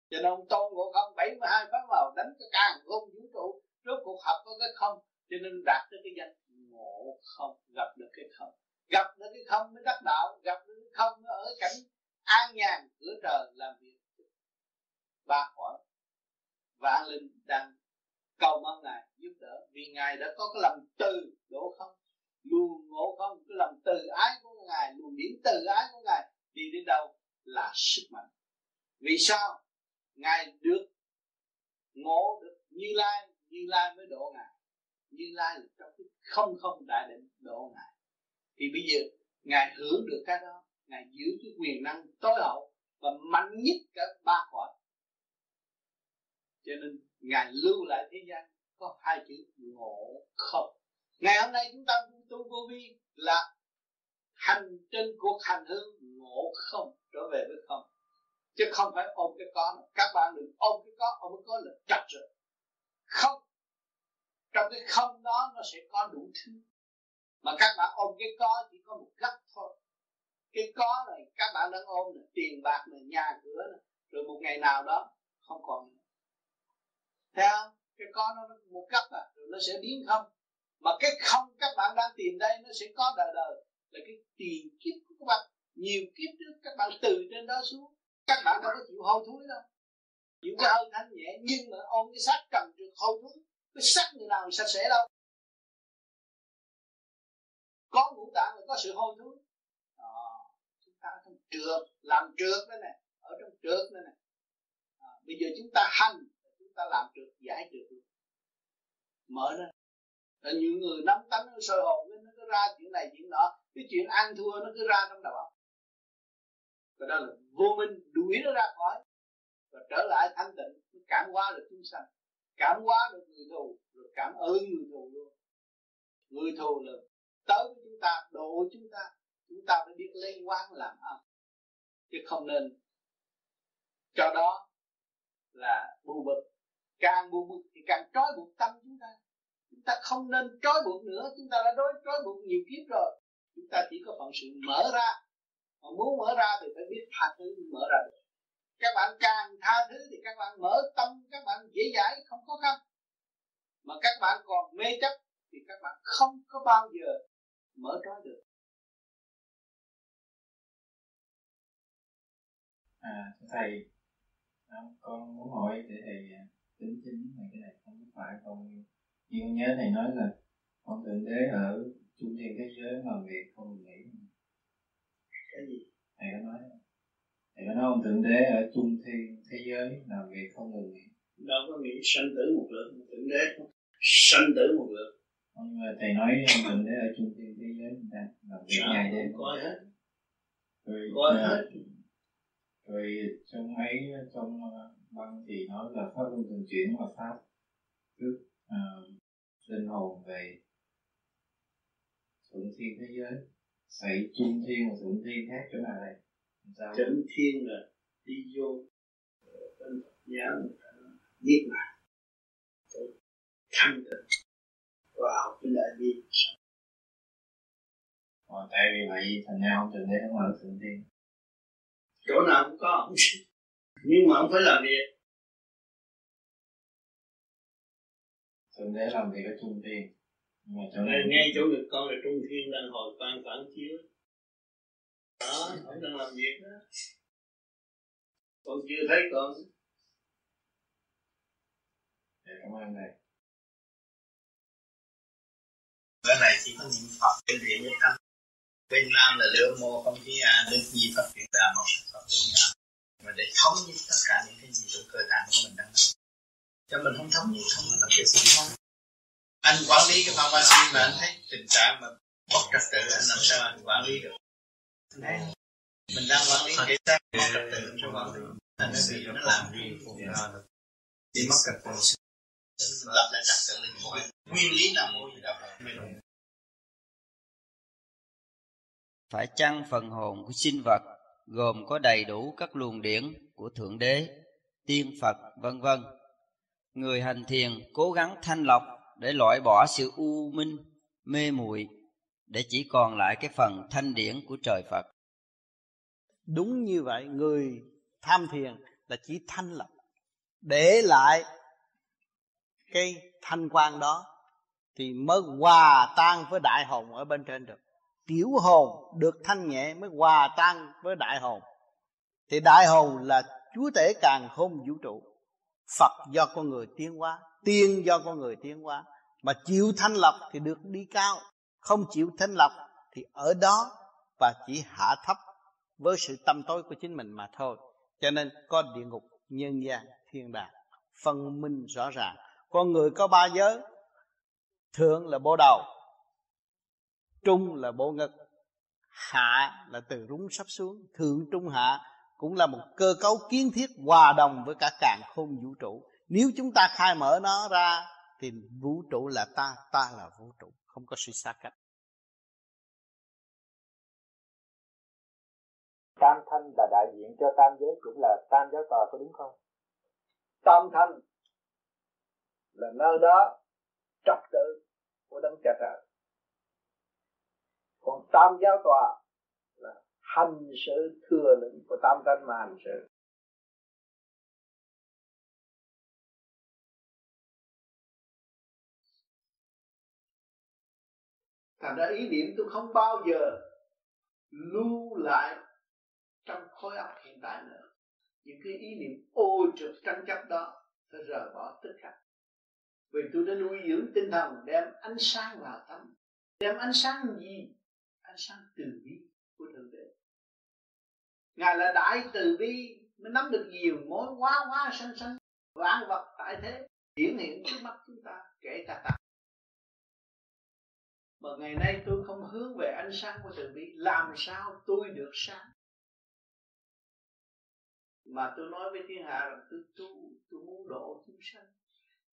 Cho nên ông Tôn Ngộ Không 72 phát vào đánh cái càng không vũ trụ, rốt cuộc học có cái không, cho nên đạt tới cái danh ngộ không, gặp được cái không. Gặp được cái không mới đắc đạo, gặp được cái không mới ở cảnh an nhàn cửa trời làm việc. Ba hỏi Vạn Linh đang cầu mong Ngài giúp đỡ, vì Ngài đã có cái lòng từ đổ không, luôn ngộ không, cái lòng từ ái của Ngài, luôn điểm từ ái của Ngài đi đến đâu là sức mạnh. Vì sao? Ngài được ngộ được Như Lai, Như Lai mới độ Ngài. Như Lai là trong cái không không đại định độ Ngài. Thì bây giờ Ngài hưởng được cái đó, Ngài giữ cái quyền năng tối hậu và mạnh nhất cả ba cõi. Cho nên Ngài lưu lại thế gian có hai chữ ngộ không. Ngày hôm nay chúng ta tu vô vi là hành trên cuộc hành hương ngộ không, trở về với không. Chứ không phải ôm cái có nữa. Các bạn đừng ôm cái có là trật rồi. Không. Trong cái không đó nó sẽ có đủ thứ. Mà các bạn ôm cái có chỉ có một góc thôi. Cái có này các bạn đang ôm là tiền bạc này, nhà cửa này. Rồi một ngày nào đó không còn nữa. Thấy không? Cái có nó một góc à, rồi nó sẽ biến không. Mà cái không các bạn đang tìm đây nó sẽ có đời đời. Là cái tiền kiếp của các bạn. Nhiều kiếp trước các bạn từ trên đó xuống. Các bạn đâu có chịu hôi thối đâu. Chịu cái hơi thanh nhẹ nhưng mà ôm cái xác trần trượt hôi thối. Cái xác người nào sạch sẽ đâu. Có ngũ tạng là có sự hôi thối. Chúng ta ở trong trượt, làm trượt đây này. Ở trong trượt đây này. Bây giờ chúng ta hành, chúng ta làm trượt, giải trượt. Mở ra. Là nhiều người nắm tánh nó sôi hồn, nó cứ ra chuyện này chuyện nọ. Cái chuyện ăn thua nó cứ ra trong đầu óc. Và đó là vô minh đuổi nó ra khỏi và trở lại thanh tịnh, cảm hóa được chúng sanh, cảm hóa được người thù, rồi cảm ơn người thù luôn. Người thù là tới với chúng ta, độ chúng ta phải biết lấy oán làm ăn, chứ không nên cho đó là bù bực. Càng bù bực thì càng trói buộc tâm chúng ta không nên trói buộc nữa. Chúng ta đã đối trói buộc nhiều kiếp rồi, chúng ta chỉ có phận sự mở ra. Mà muốn mở ra thì phải biết tha thứ mới mở ra được. Các bạn càng tha thứ thì các bạn mở tâm, các bạn dễ dãi, không khó khăn. Mà các bạn còn mê chấp thì các bạn không có bao giờ mở trói được. Thầy, con muốn hỏi để thầy tính chính về cái này không phải con. Nhưng nhớ thầy nói là con Thượng Đế ở trung tâm thế giới mà việc không nghĩ. Cái gì? Thầy có nói ông Thượng Đế ở trung thiên thế giới làm việc không ngừng nghỉ. Đâu có nghĩ sanh tử một lượt, Thượng Đế không? Sanh tử một lượt. Không, nhưng mà thầy nói ông Thượng Đế ở trung thiên thế giới làm việc ngày đêm. Có hết. Rồi trong ấy, trong băng thì nói là Pháp Luân Thường Chuyển và Pháp rước linh hồn về thượng thiên thế giới. Sảy trung thiên và thượng thiên khác chỗ nào đây? Thượng thiên là đi vô bên Phật giáo Niết Bàn, thanh tịnh và học bên Đại Bi. Tại vì vậy thành ra ông Thượng Đế không ở thượng thiên. Chỗ nào cũng có, nhưng mà ông phải làm việc. Thượng Đế làm việc ở trung thiên. Ngay chỗ ngực con là trung thiên đang hồi quang phản chiếu đó, ông đang làm việc đó, con chưa thấy con. Cảm ơn thầy. Bữa này chỉ có niệm Phật kinh điển với tâm. Bên Nam là Lương Mô Không Khí A, Đức Nhi Pháp Điện Đà, Mộc Sắc Pháp Điện Đà. Mà để thống nhất tất cả những cái gì trong cơ tạng của mình đang nói. Cho mình không thống nhất không là cái sự không. Anh quản lý cái pharmacy mà anh thấy tình trạng mà bất trật tự, anh làm sao anh quản lý được? Anh thấy không? Mình đang quản lý cái xác bất trật tự, làm sao quản lý? Thành ra nó làm gì cũng được. Đi mất trật tự, lập lại trật tự linh hồn. Nguyên lý Nam Mô Di Đà Phật. Phải chăng phần hồn của sinh vật gồm có đầy đủ các luồng điển của Thượng Đế, Tiên Phật, vân vân. Người hành thiền cố gắng thanh lọc để loại bỏ sự u minh, mê muội, để chỉ còn lại cái phần thanh điển của trời Phật. Đúng như vậy, người tham thiền là chỉ thanh lọc, để lại cái thanh quan đó thì mới hòa tan với đại hồn ở bên trên được. Tiểu hồn được thanh nhẹ mới hòa tan với đại hồn. Thì đại hồn là chúa tể càn khôn vũ trụ. Phật do con người tiến hóa, tiên do con người tiến hóa. Mà chịu thanh lọc thì được đi cao, không chịu thanh lọc thì ở đó và chỉ hạ thấp với sự tâm tối của chính mình mà thôi. Cho nên có địa ngục, nhân gian, thiên đàng, phân minh rõ ràng. Con người có ba giới, thượng là bộ đầu, trung là bộ ngực, hạ là từ rúng sắp xuống. Thượng trung hạ cũng là một cơ cấu kiến thiết hòa đồng với cả càn khôn vũ trụ. Nếu chúng ta khai mở nó ra thì vũ trụ là ta, ta là vũ trụ, không có sự xa cách. Tam thanh là đại diện cho tam giới, cũng là tam giáo tòa, có đúng không? Tam thanh là nơi đó trật tự của đấng cha trời. Còn tam giáo tòa là hành sự thừa lĩnh của tam thanh mà hành sự. Thành ra ý niệm tôi không bao giờ lưu lại trong khối óc hiện tại nữa. Những cái ý niệm ô trực tranh chấp đó tôi rời bỏ tất cả. Vì tôi đã nuôi dưỡng tinh thần đem ánh sáng vào tâm. Đem ánh sáng gì? Ánh sáng từ bi của Thượng Đế. Ngài là đại từ bi, mới nắm được nhiều mối quá quá sanh sanh vạn vật tại thế hiển hiện trước mắt chúng ta, kể cả ta. Mà ngày nay tôi không hướng về ánh sáng của từ bi, làm sao tôi được sáng? Mà tôi nói với thiên hạ rằng tôi muốn độ chúng sanh.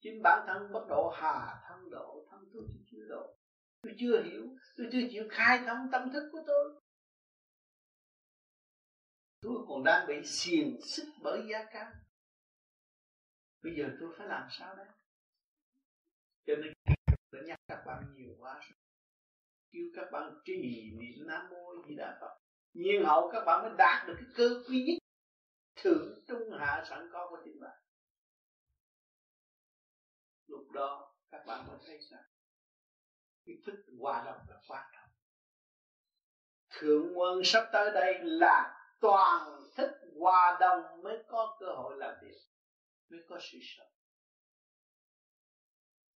Chính bản thân bất độ hà thân độ, thân tôi chưa độ. Tôi chưa hiểu, tôi chưa chịu khai thông tâm thức của tôi. Tôi còn đang bị xiềng xích bởi giá cao. Bây giờ tôi phải làm sao đấy? Cho nên tôi nhắc các bạn nhiều quá, kêu các bạn trì niệm Nam Mô Di Đà Phật. Nhiên hậu các bạn mới đạt được cái cơ quý nhất thượng trung hạ sẵn có của chính bạn. Lúc đó các bạn mới thấy rằng cái thức hòa đồng là quan trọng. Thượng nguồn sắp tới đây là toàn thức hòa đồng mới có cơ hội làm việc, mới có sự sống.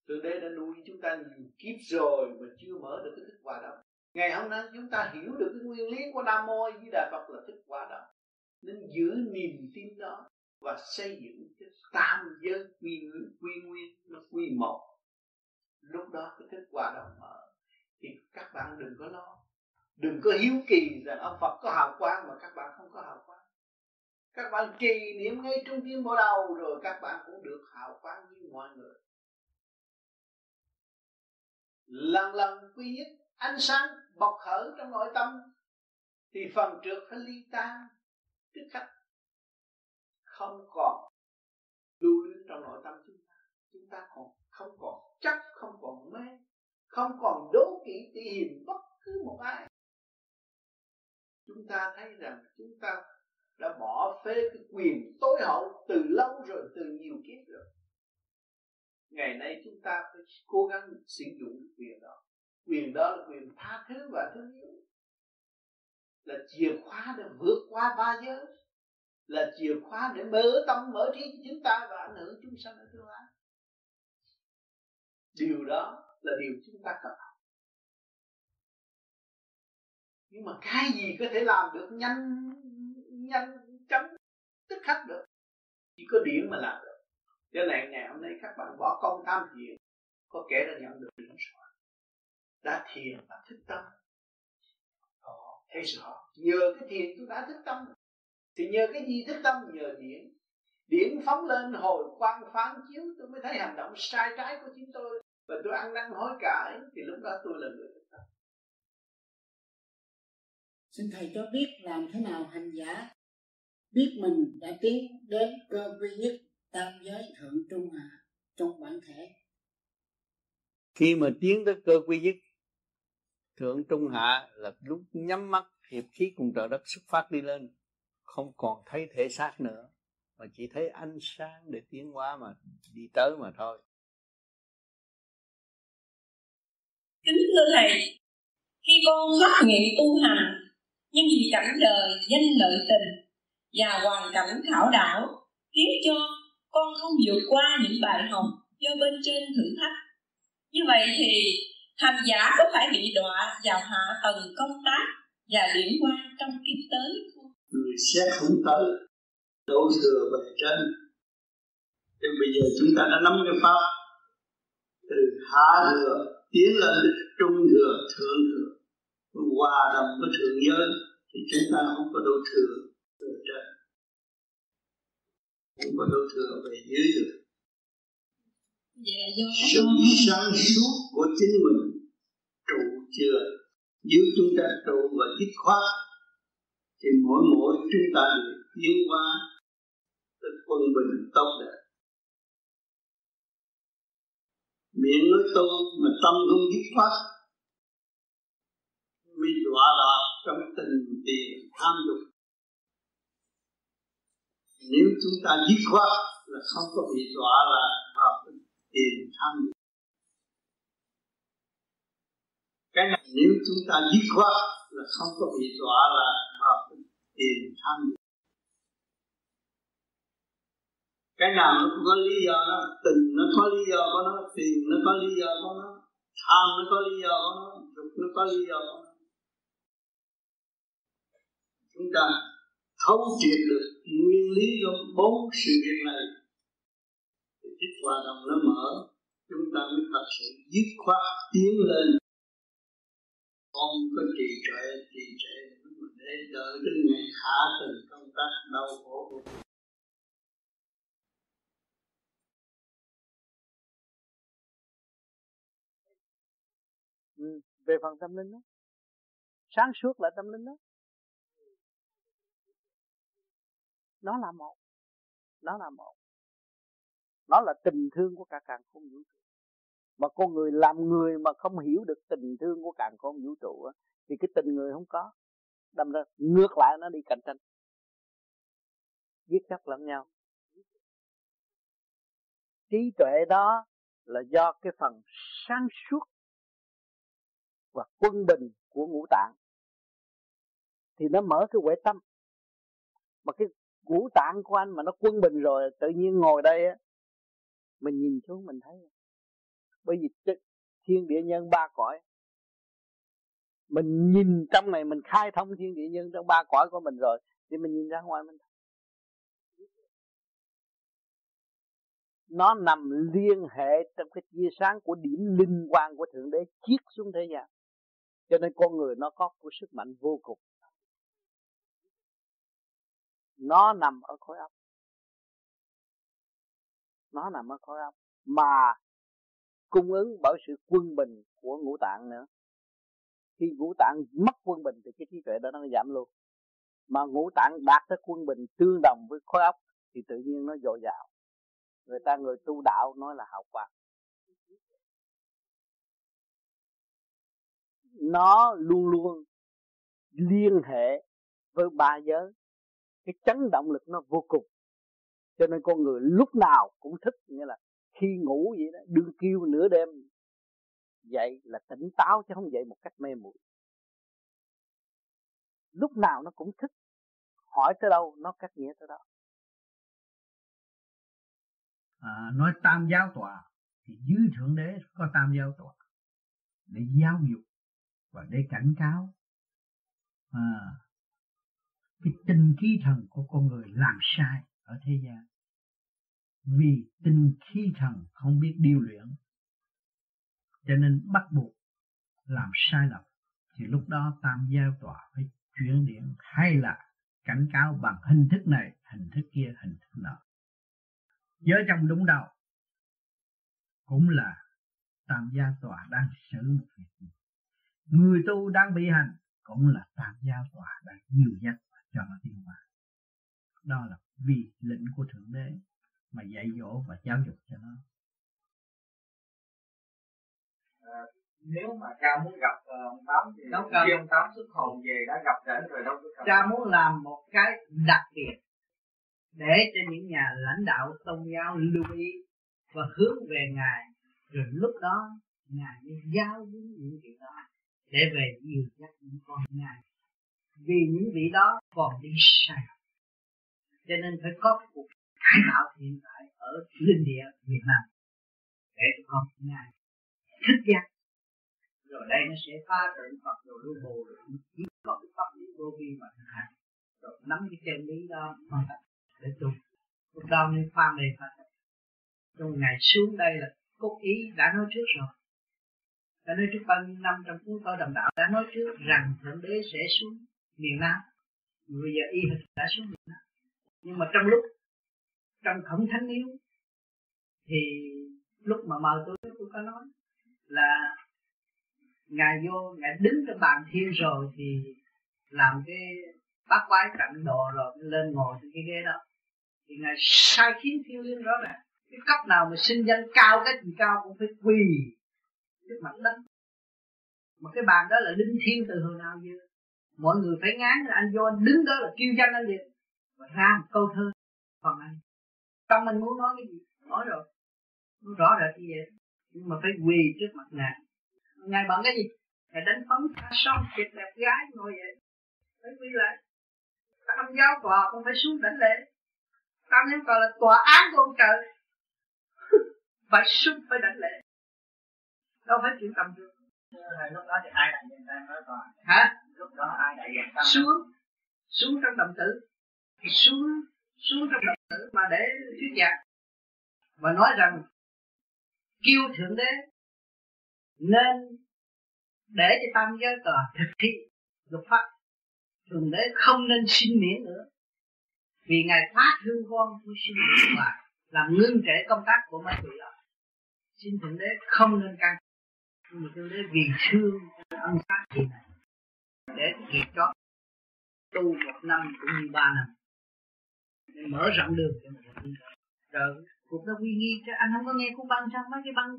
Thượng Đế đã nuôi chúng ta nhiều kiếp rồi mà chưa mở được cái thức hòa đồng. Ngày hôm nay chúng ta hiểu được cái nguyên lý của Nam Mô Di Đà Phật là thức hòa đồng, nên giữ niềm tin đó và xây dựng cái tam giới quy nguyên nó quy một. Lúc đó cái thức hòa đồng mở thì các bạn đừng có lo, đừng có hiếu kỳ rằng ông Phật có hào quang mà các bạn không có hào quang. Các bạn trì niệm ngay trung tâm bộ đầu rồi các bạn cũng được hào quang như mọi người. Lần lần quy nhất ánh sáng bộc khởi trong nội tâm thì phần trượt phải ly tan, tức khắc không còn lưu luyến trong nội tâm chúng ta. Chúng ta còn không còn chấp, không còn mê, không còn đố kỵ tỉ hiềm bất cứ một ai. Chúng ta thấy rằng chúng ta đã bỏ phế cái quyền tối hậu từ lâu rồi, từ nhiều kiếp rồi. Ngày nay chúng ta phải cố gắng sử dụng quyền đó. Quyền đó là quyền tha thứ và thương yêu, là chìa khóa để vượt qua ba giới, là chìa khóa để mở tâm mở trí của chúng ta và ảnh hưởng chúng sanh ở tương lai. Điều đó là điều chúng ta cần học. Nhưng mà cái gì có thể làm được nhanh chóng tức khắc được, chỉ có điển mà làm được. Cho nên ngày hôm nay các bạn bỏ công tham thiền, Có kẻ đã nhận được điểm rồi, đã thiền và thức tâm. Họ thấy rõ, nhờ cái thiền tôi đã thức tâm. Thì nhờ cái gì thức tâm? Nhờ điển. Điển phóng lên hồi quang phán chiếu, tôi mới thấy hành động sai trái của chính tôi và tôi ăn năn hối cải, thì lúc đó tôi là người thức tâm. Xin thầy cho biết làm thế nào hành giả biết mình đã tiến đến cơ vi nhất tam giới thượng trung hạ trong bản thể. Khi mà tiến tới cơ quy nhất thượng trung hạ là lúc nhắm mắt hiệp khí cùng trời đất xuất phát đi lên, không còn thấy thể xác nữa mà chỉ thấy ánh sáng để tiến hóa mà đi tới mà thôi. Kính thưa thầy, khi con phát nguyện tu hành nhưng vì cảnh đời danh lợi tình và hoàn cảnh khảo đảo khiến cho con không vượt qua những bài học do bên trên thử thách, như vậy thì hành giả có phải bị đọa vào hạ tầng công tác và điển quan trong kiếp tới không? Người sẽ không tới đổ thừa bề trên. Thì bây giờ chúng ta đã nắm cái pháp từ hạ thừa tiến lên trung thừa, thượng thừa, hòa đồng với thượng giới, thì chúng ta không có đổ thừa bề trên, không có đổ thừa bề dưới được. Sự sáng suốt của chính mình trụ chưa. Nếu chúng ta trụ và dứt khoát thì mỗi chúng ta được tiến qua tới quân bình tốt đẹp. Miệng nói tu mà tâm không dứt khoát, bị đọa lạc trong tình tiền tham dục. Nếu chúng ta dứt khoát là không có bị đọa lạc vào tiền tham. Cái này nếu chúng ta dứt khoát là không có bị đọa lạc vào tiền tham. Cái nào nó cũng có lý do nó, tình nó có lý do của nó, tiền nó có lý do của nó, tham nó có lý do của nó, dục nó có lý do của nó. Chúng ta thấu triệt được nguyên lý của bốn sự việc này, thích hòa đồng nó mở, chúng ta mới thật sự dứt khoát tiến lên. Không có trì trệ mà để đợi đến ngày hạ từng công tác đau khổ. Về phần tâm linh đó, sáng suốt là tâm linh đó, nó là một. Nó là tình thương của cả càn khôn vũ trụ. Mà con người làm người mà không hiểu được tình thương của càn khôn vũ trụ á, thì cái tình người không có, đâm ra ngược lại nó đi cạnh tranh, giết chóc lẫn nhau. Trí tuệ đó là do cái phần sáng suốt và quân bình của ngũ tạng, thì nó mở cái huệ tâm. Mà cái ngũ tạng của anh mà nó quân bình rồi, tự nhiên ngồi đây á, mình nhìn xuống mình thấy. Bởi vì thiên địa nhân ba cõi, mình nhìn trong này mình khai thông thiên địa nhân trong ba cõi của mình rồi, thì mình nhìn ra ngoài mình thấy. Nó nằm liên hệ trong cái chia sáng của điểm linh quang của Thượng Đế chiết xuống thế gian. Cho nên con người nó có của sức mạnh vô cùng. Nó nằm ở khối óc. Mà cung ứng bởi sự quân bình của ngũ tạng nữa. Khi ngũ tạng mất quân bình thì cái trí tuệ đó nó giảm luôn. Mà ngũ tạng đạt tới quân bình tương đồng với khối óc thì tự nhiên nó dồi dào. Người tu đạo nói là hào quang. Nó luôn luôn liên hệ với ba giới. Cái chấn động lực nó vô cùng. Cho nên con người lúc nào cũng thức, nghĩa là khi ngủ vậy đó, đương kêu nửa đêm dậy là tỉnh táo chứ không dậy một cách mê muội. Lúc nào nó cũng thức, hỏi tới đâu nó cắt nghĩa tới đó. Nói tam giáo tòa thì dưới Thượng Đế có tam giáo tòa để giáo dục và để cảnh cáo. Cái tinh khí thần của con người làm sai ở thế gian, vì tinh khí thần không biết điều luyện Cho nên bắt buộc làm sai lầm thì lúc đó tam giao tọa phải chuyển điểm, hay là cảnh cáo bằng hình thức này, hình thức kia, hình thức nọ. Vợ chồng đúng đầu cũng là tam gia tọa đang xử một việc gì. Người tu đang bị hành cũng là tam gia tọa đang dìu dắt cho nó tiêu hóa. Đó là vì lệnh của Thượng Đế mà dạy dỗ và giáo dục cho nó. Nếu mà cha muốn gặp ông Tám thì khi ông Tám xuất hồn về đã gặp rễ rồi đâu có. Cha muốn làm một cái đặc biệt để cho những nhà lãnh đạo tôn giáo lưu ý và hướng về Ngài, rồi lúc đó Ngài mới giáo những vị đó để về dìu dắt những con Ngài, vì những vị đó còn đi sai. Cho nên phải có cuộc cải tạo hiện tại ở linh địa Việt Nam để cho con Ngài thức giác, rồi đây nó sẽ phá trận Phật rồi lưu bồ, rồi chỉ có cái Pháp lý vô vi mà thực hành, rồi nắm cái chân lý đó mà tập để tu. Lúc đó nên pha mê Phật. Trong ngày xuống đây là cốt ý đã nói trước rồi, đã nói trước bao nhiêu năm trong cuốn tôi đồng đạo, đã nói trước rằng Thượng Đế sẽ xuống miền Nam. Bây giờ y hệt đã xuống miền Nam, nhưng mà trong lúc trong Khổng Thánh Yếu thì lúc mà mời tôi có nói là Ngài vô, Ngài đứng trên bàn thiên rồi thì làm cái bát quái cận đồ rồi lên ngồi trên cái ghế đó, thì Ngài sai khiến thiên liêng đó nè. Cái cấp nào mà sinh danh cao, cái gì cao cũng phải quỳ trước mặt đất. Mà cái bàn đó là linh thiêng từ hồi nào giờ, mọi người phải ngán là anh vô, anh đứng đó là kêu danh anh liền. Và ra một câu thơ, còn anh tâm anh muốn nói cái gì, nói rồi, nói rõ rệt như vậy. Nhưng mà phải quỳ trước mặt Ngài. Ngài bận cái gì? Ngài đánh phấn phá xong, kịp đẹp gái ngồi vậy, phải quỳ lại. Tam giáo tòa không phải xuống đảnh lễ, tam giáo tòa là tòa án của ông trời, phải xuống phải đảnh lễ, đâu phải chuyện tầm thường. Lúc đó thì ai đại diện ta nói toàn hả? Lúc đó ai đại diện ta xuống trong đồng tử, xuống trong đồng tử mà để thuyết giảng và nói rằng kêu Thượng Đế nên để cho tam giới tòa thực thi luật pháp. Thượng Đế không nên sinh miễn nữa, vì Ngài phá thương con của sinh miễn và làm ngưng trễ công tác của mấy vị đó. Xin Thượng Đế không nên can. Nhưng mà Thượng Đế vì thương ân sát gì này để thiệt cho tu một năm cũng như 3 năm để mở rộng đường cho mình. Rồi cuộc nó uy nghi chứ anh không có nghe cuốn băng sao? Mấy cái băng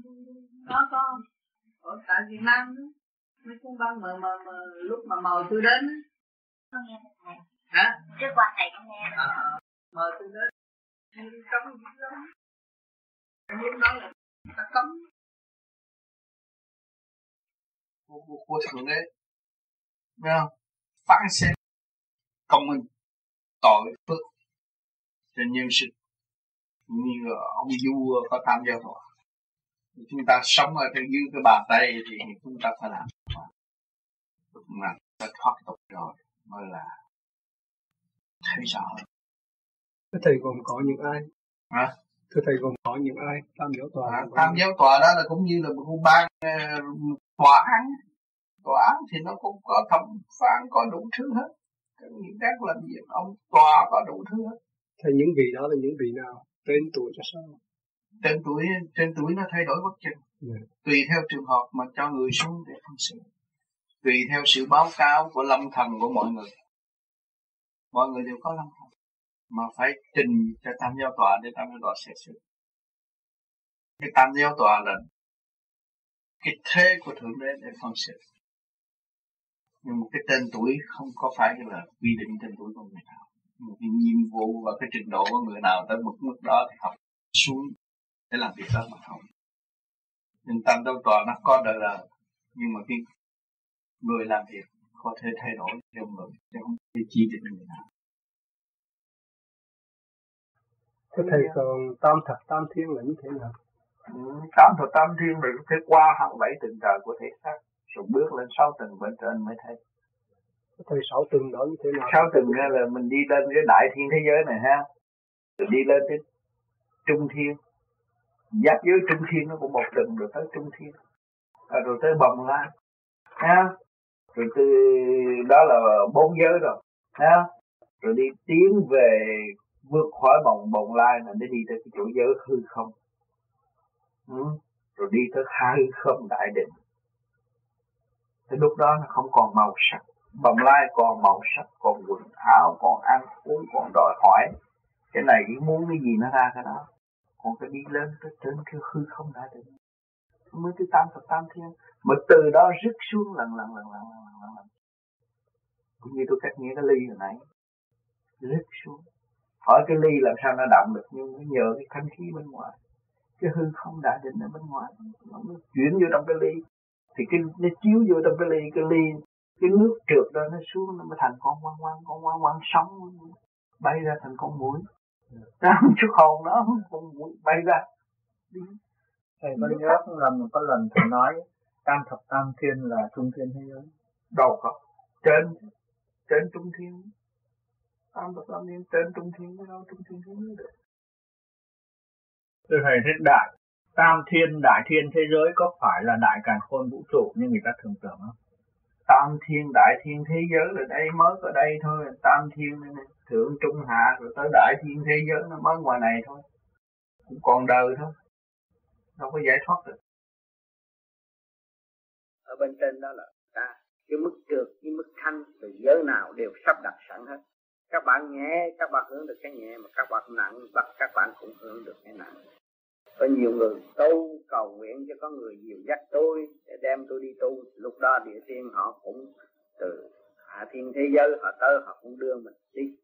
đó có không? Ở tại Việt Nam đó, mấy cuốn băng mà lúc mà mời tôi đến không nghe được này. Hả? Trước qua thầy không nghe được. Mời tôi đến nhưng cấm dữ lắm. Muốn nói là ta cấm của Thượng Đế, biết không? Phán xét công minh, tội phước trên nhân sinh. Như ông vua có tam giao tòa, chúng ta sống ở trên dưới cái bàn tay thì chúng ta phải làm mà ta thoát tục rồi mới là thấy rõ. Thưa thầy gồm có những ai? Hả? Thưa thầy gồm có những ai? Tam giáo tòa. Tam giáo tòa đó là cũng như là một ban tòa án. Tòa án thì nó cũng có thẩm phán, có đủ thứ hết. Những các làm việc ông tòa có đủ thứ hết. Thầy những vị đó là những vị nào? Tên tuổi cho sao? Tên tuổi nó thay đổi bất chừng. Yeah. Tùy theo trường hợp mà cho người xuống để phân xử. Tùy theo sự báo cáo của lâm thần của mọi người. Mọi người đều có lâm thần, mà phải trình cho tam giao tòa để tam giao tòa xét xử. Cái tam giao tòa là cái thế của Thượng Đế để phân xử. Nhưng một cái tên tuổi không có phải là quy định tên tuổi của người nào, một cái nhiệm vụ và cái trình độ của người nào tới một mức đó thì học xuống để làm việc đó mà không. Nhưng tam giao tòa nó có đời đời, nhưng mà cái người làm việc có thể thay đổi theo người, chứ không thể chỉ định người nào. Thưa thầy, còn tam thập tam thiên là như thế nào? Tam thập tam thiên là có thể qua 27 tầng trời của thể xác, rồi bước lên 6 tầng bên trên mới thấy. Thầy 6 tầng đó như thế nào? 6 tầng là mình đi lên cái đại thiên thế giới này ha, rồi đi lên tới trung thiên, giáp giới trung thiên nó cũng một tầng rồi tới trung thiên, rồi tới Bồng Lai, ha, rồi từ đó là bốn giới rồi, ha, rồi đi tiến về vượt khỏi Bồng Lai là để đi tới cái chỗ giới hư không, rồi đi tới hư không đại định. Thì lúc đó nó không còn màu sắc, Bồng Lai còn màu sắc, còn quần áo, còn ăn uống, còn đòi hỏi. Cái này chỉ muốn cái gì nó ra cái đó. Còn phải đi lên tới trên cái hư không đại định mới tới tam Phật tam thiên, mà từ đó rứt xuống lần lần. Cũng như tôi cách nghĩa cái ly hồi nãy, rứt xuống. Hỏi cái ly làm sao nó động được, nhưng nó nhờ cái thanh khí bên ngoài, cái hư không đại định ở bên ngoài, nó chuyển vô trong cái ly, thì cái nó chiếu vô trong cái ly, cái nước trượt đó nó xuống, nó mới thành con quang sóng bay ra thành con muỗi. Đang chút hồn đó, con muỗi bay ra. Thầy có nhớ một lần thầy nói tam thập tam thiên là trung thiên thế giới. Đâu có, trên trung thiên, tam thập tam thiên trên trung thiên, đâu trung thiên thế giới được. Thưa thầy, thế đại tam thiên, đại thiên thế giới có phải là đại càn khôn vũ trụ như người ta thường tưởng không? Tam thiên, đại thiên thế giới là đây mới ở đây thôi, tam thiên này, thượng trung hạ rồi tới đại thiên thế giới nó mới ngoài này thôi, cũng còn đời thôi, đâu có giải thoát được. Ở bên trên đó là cái mức trượt, cái mức thanh, từ giới nào đều sắp đặt sẵn hết. Các bạn nhẹ, các bạn hưởng được cái nhẹ, mà các bạn nặng, các bạn cũng hưởng được cái nặng. Có nhiều người tu cầu nguyện cho có người dìu dắt tôi để đem tôi đi tu, lúc đó địa tiên họ cũng từ hạ thiên thế giới họ tới, họ cũng đưa mình đi,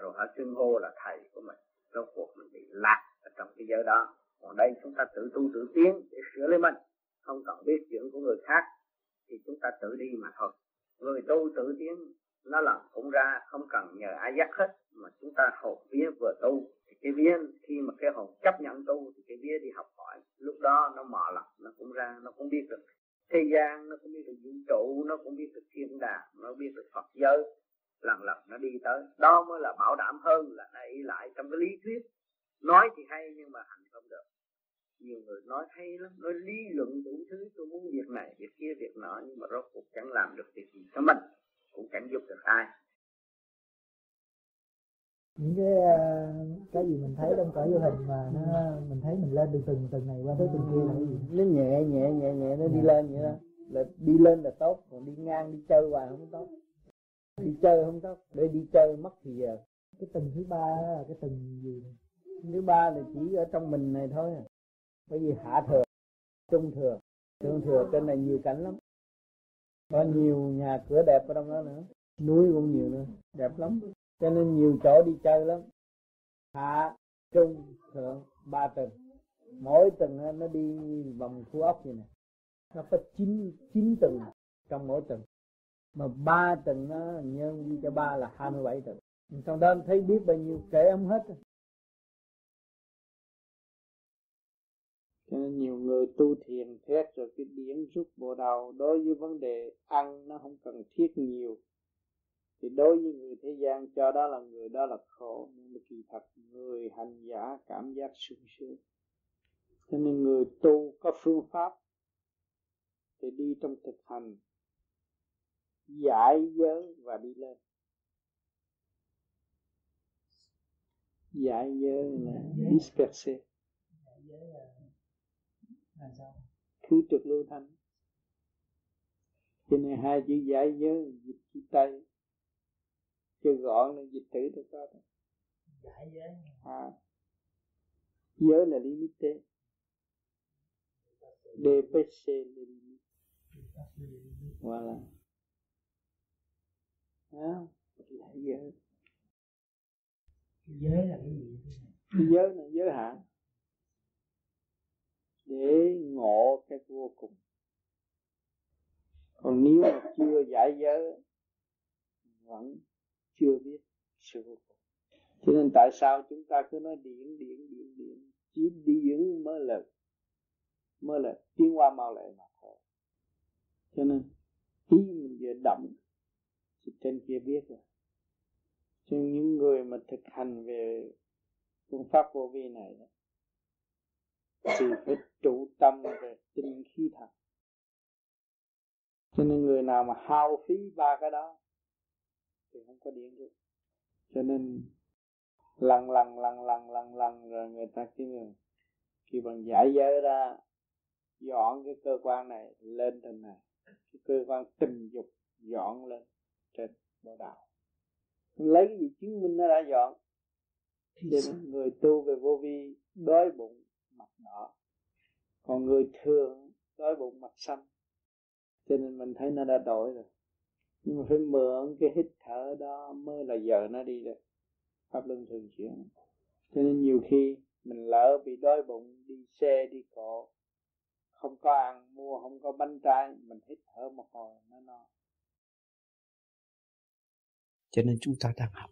rồi họ xưng hô là thầy của mình, rốt cuộc mình bị lạc ở trong cái giới đó. Còn đây chúng ta tự tu tự tiến để sửa lấy mình, không cần biết chuyện của người khác, thì chúng ta tự đi mà thôi. Người tu tự tiến nó lần cũng ra, không cần nhờ ai dắt hết, mà chúng ta hồn vía vừa tu. Cái vía khi mà cái hồn chấp nhận tu thì cái vía đi học hỏi, lúc đó nó mò lọc, nó cũng ra, nó cũng biết được thế gian, nó cũng biết được vũ trụ, nó cũng biết được thiên đàng, nó biết được Phật giới, lần lần nó đi tới. Đó mới là bảo đảm hơn là nó ý lại trong cái lý thuyết. Nói thì hay nhưng mà hành không được. Nhiều người nói hay lắm, nói lý luận đủ thứ, tôi muốn việc này, việc kia, việc nọ, nhưng mà rốt cuộc chẳng làm được việc gì cho mình, cũng chẳng giúp được ai. Những cái gì mình thấy trong cõi vô hình mà nó, mình thấy mình lên từ từng này qua tới từng kia là cái gì? Nó nhẹ nó đi lên vậy đó. Là đi lên là tốt, còn đi ngang đi chơi hoài không tốt. Đi chơi không tốt, để đi chơi mất thì giờ. Cái tầng thứ ba là cái tầng gì? Thứ ba là chỉ ở trong mình này thôi. Bởi vì hạ thừa, trung thừa, thượng thừa, trên này nhiều cảnh lắm. Có nhiều nhà cửa đẹp ở trong đó nữa, núi cũng nhiều nữa, đẹp lắm. Cho nên nhiều chỗ đi chơi lắm. Hạ, trung, thượng, ba tầng. Mỗi tầng nó đi vòng khu ốc như này. Nó có 9 tầng trong mỗi tầng. Mà 3 tầng nó nhân cho 3 là 27 tầng. Trong đó thấy biết bao nhiêu kể không hết. Cho nên nhiều người tu thiền thét rồi cái điển rút bộ đầu. Đối với vấn đề ăn nó không cần thiết nhiều. Thì đối với người thế gian cho đó là khổ, nhưng mà kỳ thật người hành giả cảm giác sung sướng. Cho nên người tu có phương pháp thì đi trong thực hành, giải giới và đi lên. Giải giới là disperse, thứ trực lưu thanh. Cho nên hai chữ giải giới dịch chữ Tây chứ gọn nên dịch tử được đó. Giải giới. Giới là limite. DPC là limite. Voilà. Đó. Giải giới. Giới là cái gì? Giới là giới hạn. Để ngộ cái vô cùng. Còn nếu mà chưa giải giới vẫn chưa biết sự vô cùng. Cho nên tại sao chúng ta cứ nói điển, chỉ điển mới là tiến qua mau lẹ mà thôi. Cho nên khi mình vừa động thì trên kia biết rồi. Cho nên những người mà thực hành về phương pháp vô vi này thì phải trụ tâm về tinh khí thần. Cho nên người nào mà hao phí ba cái đó thì không có điện được. Cho nên lần rồi người ta khi bằng giải giới ra, dọn cái cơ quan này lên trên này, cái cơ quan tình dục dọn lên trên bộ đạo. Lấy cái gì chứng minh nó đã dọn? Cho nên người tu về vô vi đói bụng mặt đỏ, còn người thường đói bụng mặt xanh. Cho nên mình thấy nó đã đổi rồi, nhưng mà phải mượn cái hít thở đó mới là giờ nó đi được. Pháp luân thường chuyển. Cho nên nhiều khi mình lỡ bị đói bụng, đi xe đi cộ, không có ăn, mua không có bánh trái, mình hít thở một hồi nó no. Cho nên chúng ta đang học,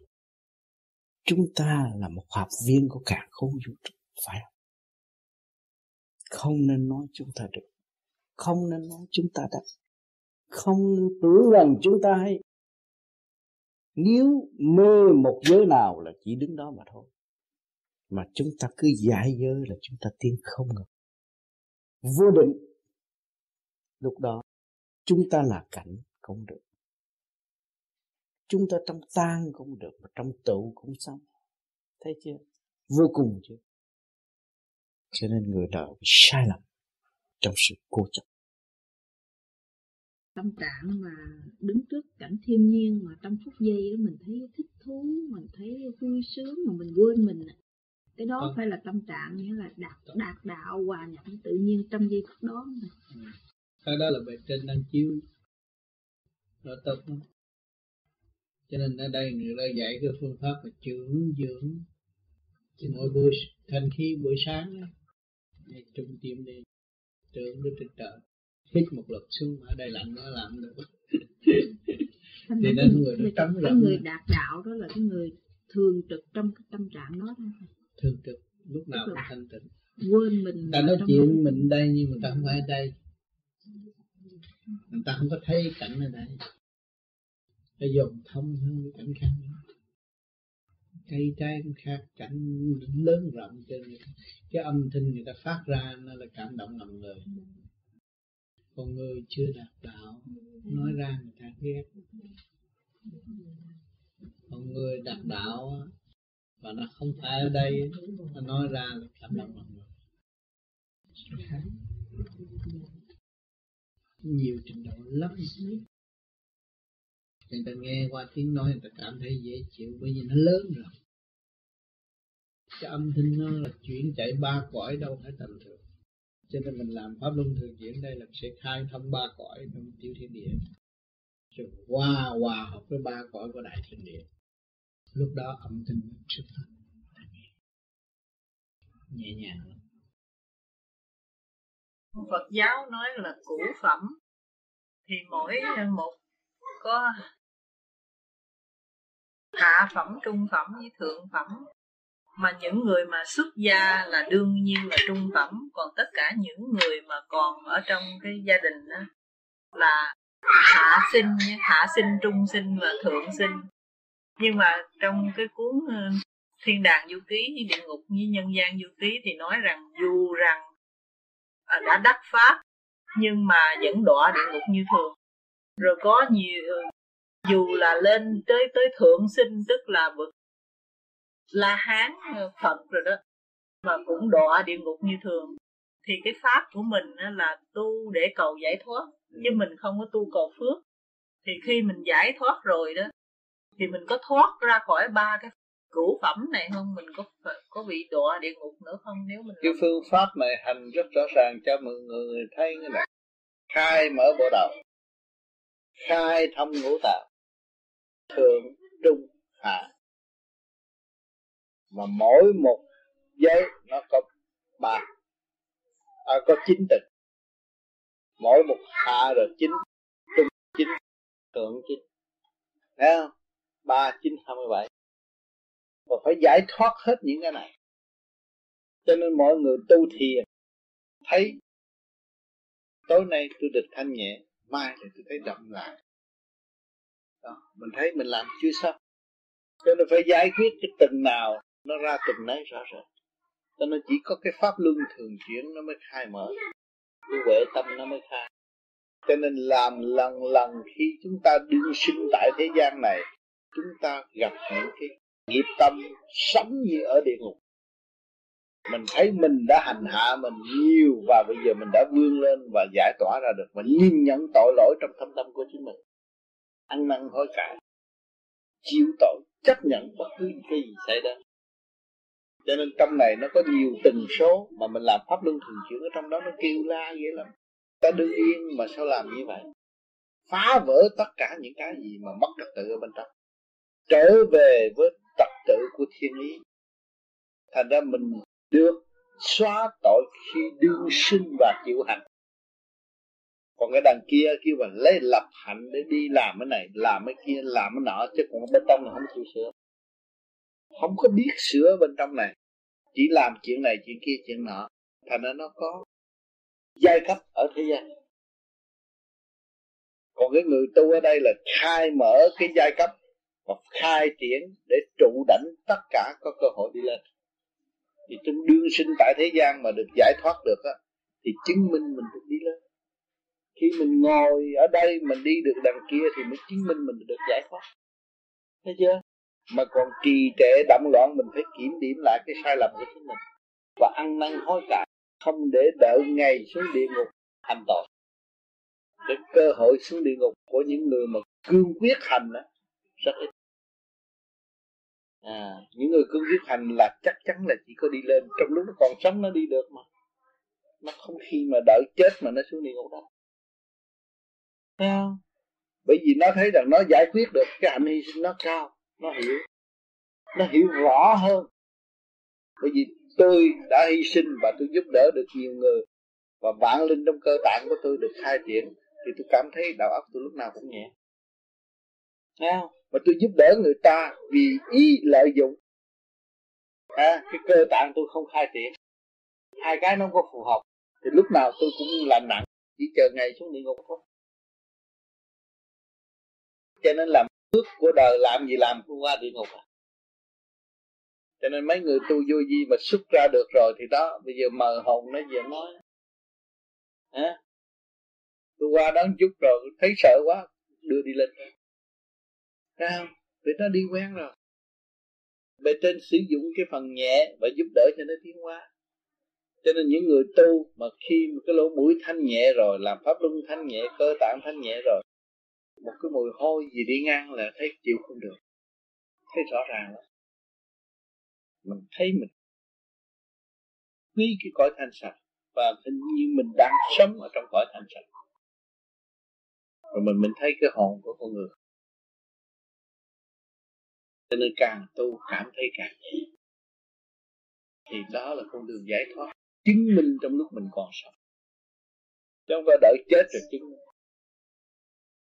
chúng ta là một học viên của càn khôn vũ trụ, phải không? Không nên nói chúng ta được, không nên nói chúng ta đã, không tưởng rằng chúng ta hay. Nếu mê một giới nào là chỉ đứng đó mà thôi. Mà chúng ta cứ giải giới là chúng ta tiến không ngừng, vô định. Lúc đó chúng ta là cảnh cũng được, chúng ta trong tan cũng được, mà trong tụ cũng xong. Thấy chưa? Vô cùng chưa? Cho nên người đời bị sai lầm trong sự cố chấp. Tâm trạng mà đứng trước cảnh thiên nhiên mà trong phút giây đó mình thấy thích thú, mình thấy vui sướng mà mình quên mình. Cái đó phải là tâm trạng, nghĩa là đạt đạo hòa nhập với tự nhiên trong giây phút đó. Cái đó là bề trên đang chiếu nó tập đó. Cho nên ở đây người ta dạy cái phương pháp mà dưỡng thì mỗi buổi thanh khí buổi sáng đó, trung tim đi trưởng đến trên trời, hít một lượt xuống ở đây lạnh nó làm được. Thì nên người trống lạnh. Cái người đạt đạo đó là cái người thường trực trong cái tâm trạng đó thôi. Thường trực lúc nào cũng thanh tịnh. Quên mình. Ta nói chuyện mình đây nhưng mà ta không phải ở đây. Người ta không có thấy cảnh ở đây. Ta dồn thông hơn cảnh khác. Cây trái cũng khác, cảnh lớn rộng trên cái âm thanh người ta phát ra nó là cảm động lòng người. Còn người chưa đạt đạo nói ra người ta ghét. Còn người đạt đạo và nó không phải ở đây, nó nói ra là cảm động lòng người. Nhiều trình độ lắm. Người ta nghe qua tiếng nói người ta cảm thấy dễ chịu bởi vì nó lớn rồi. Cái âm thanh nó là chuyển chạy ba cõi đâu phải tầm thường. Cho nên mình làm pháp luân thường chuyển đây là sẽ khai thông ba cõi trong tiểu thiên địa, rồi hòa hợp với ba cõi của đại thiên địa. Lúc đó âm thanh nó xuất phát nhẹ nhàng lắm. Phật giáo nói là củ phẩm thì mỗi một có hạ phẩm, trung phẩm với thượng phẩm. Mà những người mà xuất gia là đương nhiên là trung phẩm. Còn tất cả những người mà còn ở trong cái gia đình đó, là hạ sinh, trung sinh và thượng sinh. Nhưng mà trong cái cuốn Thiên Đàng Vô Ký với Địa Ngục với Nhân Gian Vô Ký thì nói rằng dù rằng đã đắc pháp nhưng mà vẫn đọa địa ngục như thường. Rồi có nhiều dù là lên tới thượng sinh, tức là bậc La Hán Phật rồi đó, mà cũng đọa địa ngục như thường. Thì cái pháp của mình là tu để cầu giải thoát, chứ mình không có tu cầu phước. Thì khi mình giải thoát rồi đó, thì mình có thoát ra khỏi ba cái cửu phẩm này không? Mình có bị đọa địa ngục nữa không? Nếu mình cái phương pháp mà hành rất rõ ràng cho mọi người thấy cái này: khai mở bộ đầu, khai thông ngũ tạng, thượng trung hạ. Mà mỗi một giới nó có có 9 tịch. Mỗi một hạ rồi 9, trung 9, thượng 9. Thấy không? 3, 9, 27. Và phải giải thoát hết những cái này. Cho nên mọi người tu thiền thấy tối nay tôi được thanh nhẹ, mai thì tôi thấy đậm lại. Đó, mình thấy mình làm chưa xong. Cho nên phải giải quyết cái từng nào nó ra từng nấy rõ rệt. Cho nên chỉ có cái pháp luân thường chuyển nó mới khai mở, cái huệ tâm nó mới khai. Cho nên làm lần khi chúng ta đương sinh tại thế gian này, chúng ta gặp những cái nghiệp tâm sống như ở địa ngục. Mình thấy mình đã hành hạ mình nhiều và bây giờ mình đã vươn lên và giải tỏa ra được. Mình nhìn nhận tội lỗi trong thâm tâm của chính mình, ăn năn hối cải, chịu tội, chấp nhận bất cứ cái gì xảy ra. Cho nên trong này nó có nhiều tần số mà mình làm pháp luân thường chuyển ở trong đó, nó kêu la vậy lắm. Ta đương yên mà sao làm như vậy? Phá vỡ tất cả những cái gì mà mất trật tự ở bên trong, trở về với trật tự của thiên ý. Thành ra mình được xóa tội khi đương sinh và chịu hạnh. Còn cái đằng kia kêu bằng lấy lập hạnh để đi làm cái này, làm cái kia, làm cái nọ, chứ còn bên trong là không chịu sửa, không có biết sửa bên trong này, chỉ làm chuyện này chuyện kia chuyện nọ. Thành ra nó có giai cấp ở thế gian. Còn cái người tu ở đây là khai mở cái giai cấp và khai triển để trụ đảnh tất cả có cơ hội đi lên. Thì trong đương sinh tại thế gian mà được giải thoát được á, thì chứng minh mình được đi lên. Khi mình ngồi ở đây mình đi được đằng kia thì mới chứng minh mình được giải thoát, thấy chưa? Mà còn trì trệ đậm loạn, mình phải kiểm điểm lại cái sai lầm của chính mình và ăn năn hối cải, không để đợi ngày xuống địa ngục hành tội. Để cơ hội xuống địa ngục của những người mà cương quyết hành á rất ít. Những người cương quyết hành là chắc chắn là chỉ có đi lên. Trong lúc nó còn sống nó đi được mà, nó không khi mà đợi chết mà nó xuống địa ngục đâu, thấy không? Bởi vì nó thấy rằng nó giải quyết được cái hạnh hy sinh nó cao, nó hiểu rõ hơn. Bởi vì tôi đã hy sinh và tôi giúp đỡ được nhiều người, và vạn linh trong cơ tạng của tôi được khai triển, thì tôi cảm thấy đầu óc tôi lúc nào cũng nhẹ, thấy không? Mà tôi giúp đỡ người ta vì ý lợi dụng, cái cơ tạng tôi không khai triển, hai cái nó không có phù hợp, thì lúc nào tôi cũng lành nặng, chỉ chờ ngày xuống địa ngục thôi. Cho nên làm phước của đời, làm gì làm không qua địa ngục à? Cho nên mấy người tu vô vi mà xuất ra được rồi thì đó, bây giờ mờ hồn nó về nói, tôi qua đón chút rồi thấy sợ quá, đưa đi lên, thấy không? Vì nó đi quen rồi, bề trên sử dụng cái phần nhẹ và giúp đỡ cho nó tiến hóa. Cho nên những người tu mà khi mà cái lỗ mũi thanh nhẹ rồi, làm pháp luân thanh nhẹ, cơ tạng thanh nhẹ rồi, một cái mùi hôi gì đi ngang là thấy chịu không được, thấy rõ ràng lắm. Mình thấy mình quý cái cõi thanh sạch, và hình như mình đang sống ở trong cõi thanh sạch. Rồi mình thấy cái hồn của con người. Cho nên càng tu cảm thấy càng nhẹ. Thì đó là con đường giải thoát, chứng minh trong lúc mình còn sống, chứ không phải đợi chết rồi chứng minh.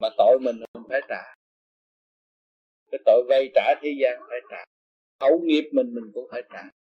Mà tội mình phải trả. Cái tội vay trả thế gian phải trả, khẩu nghiệp mình cũng phải trả.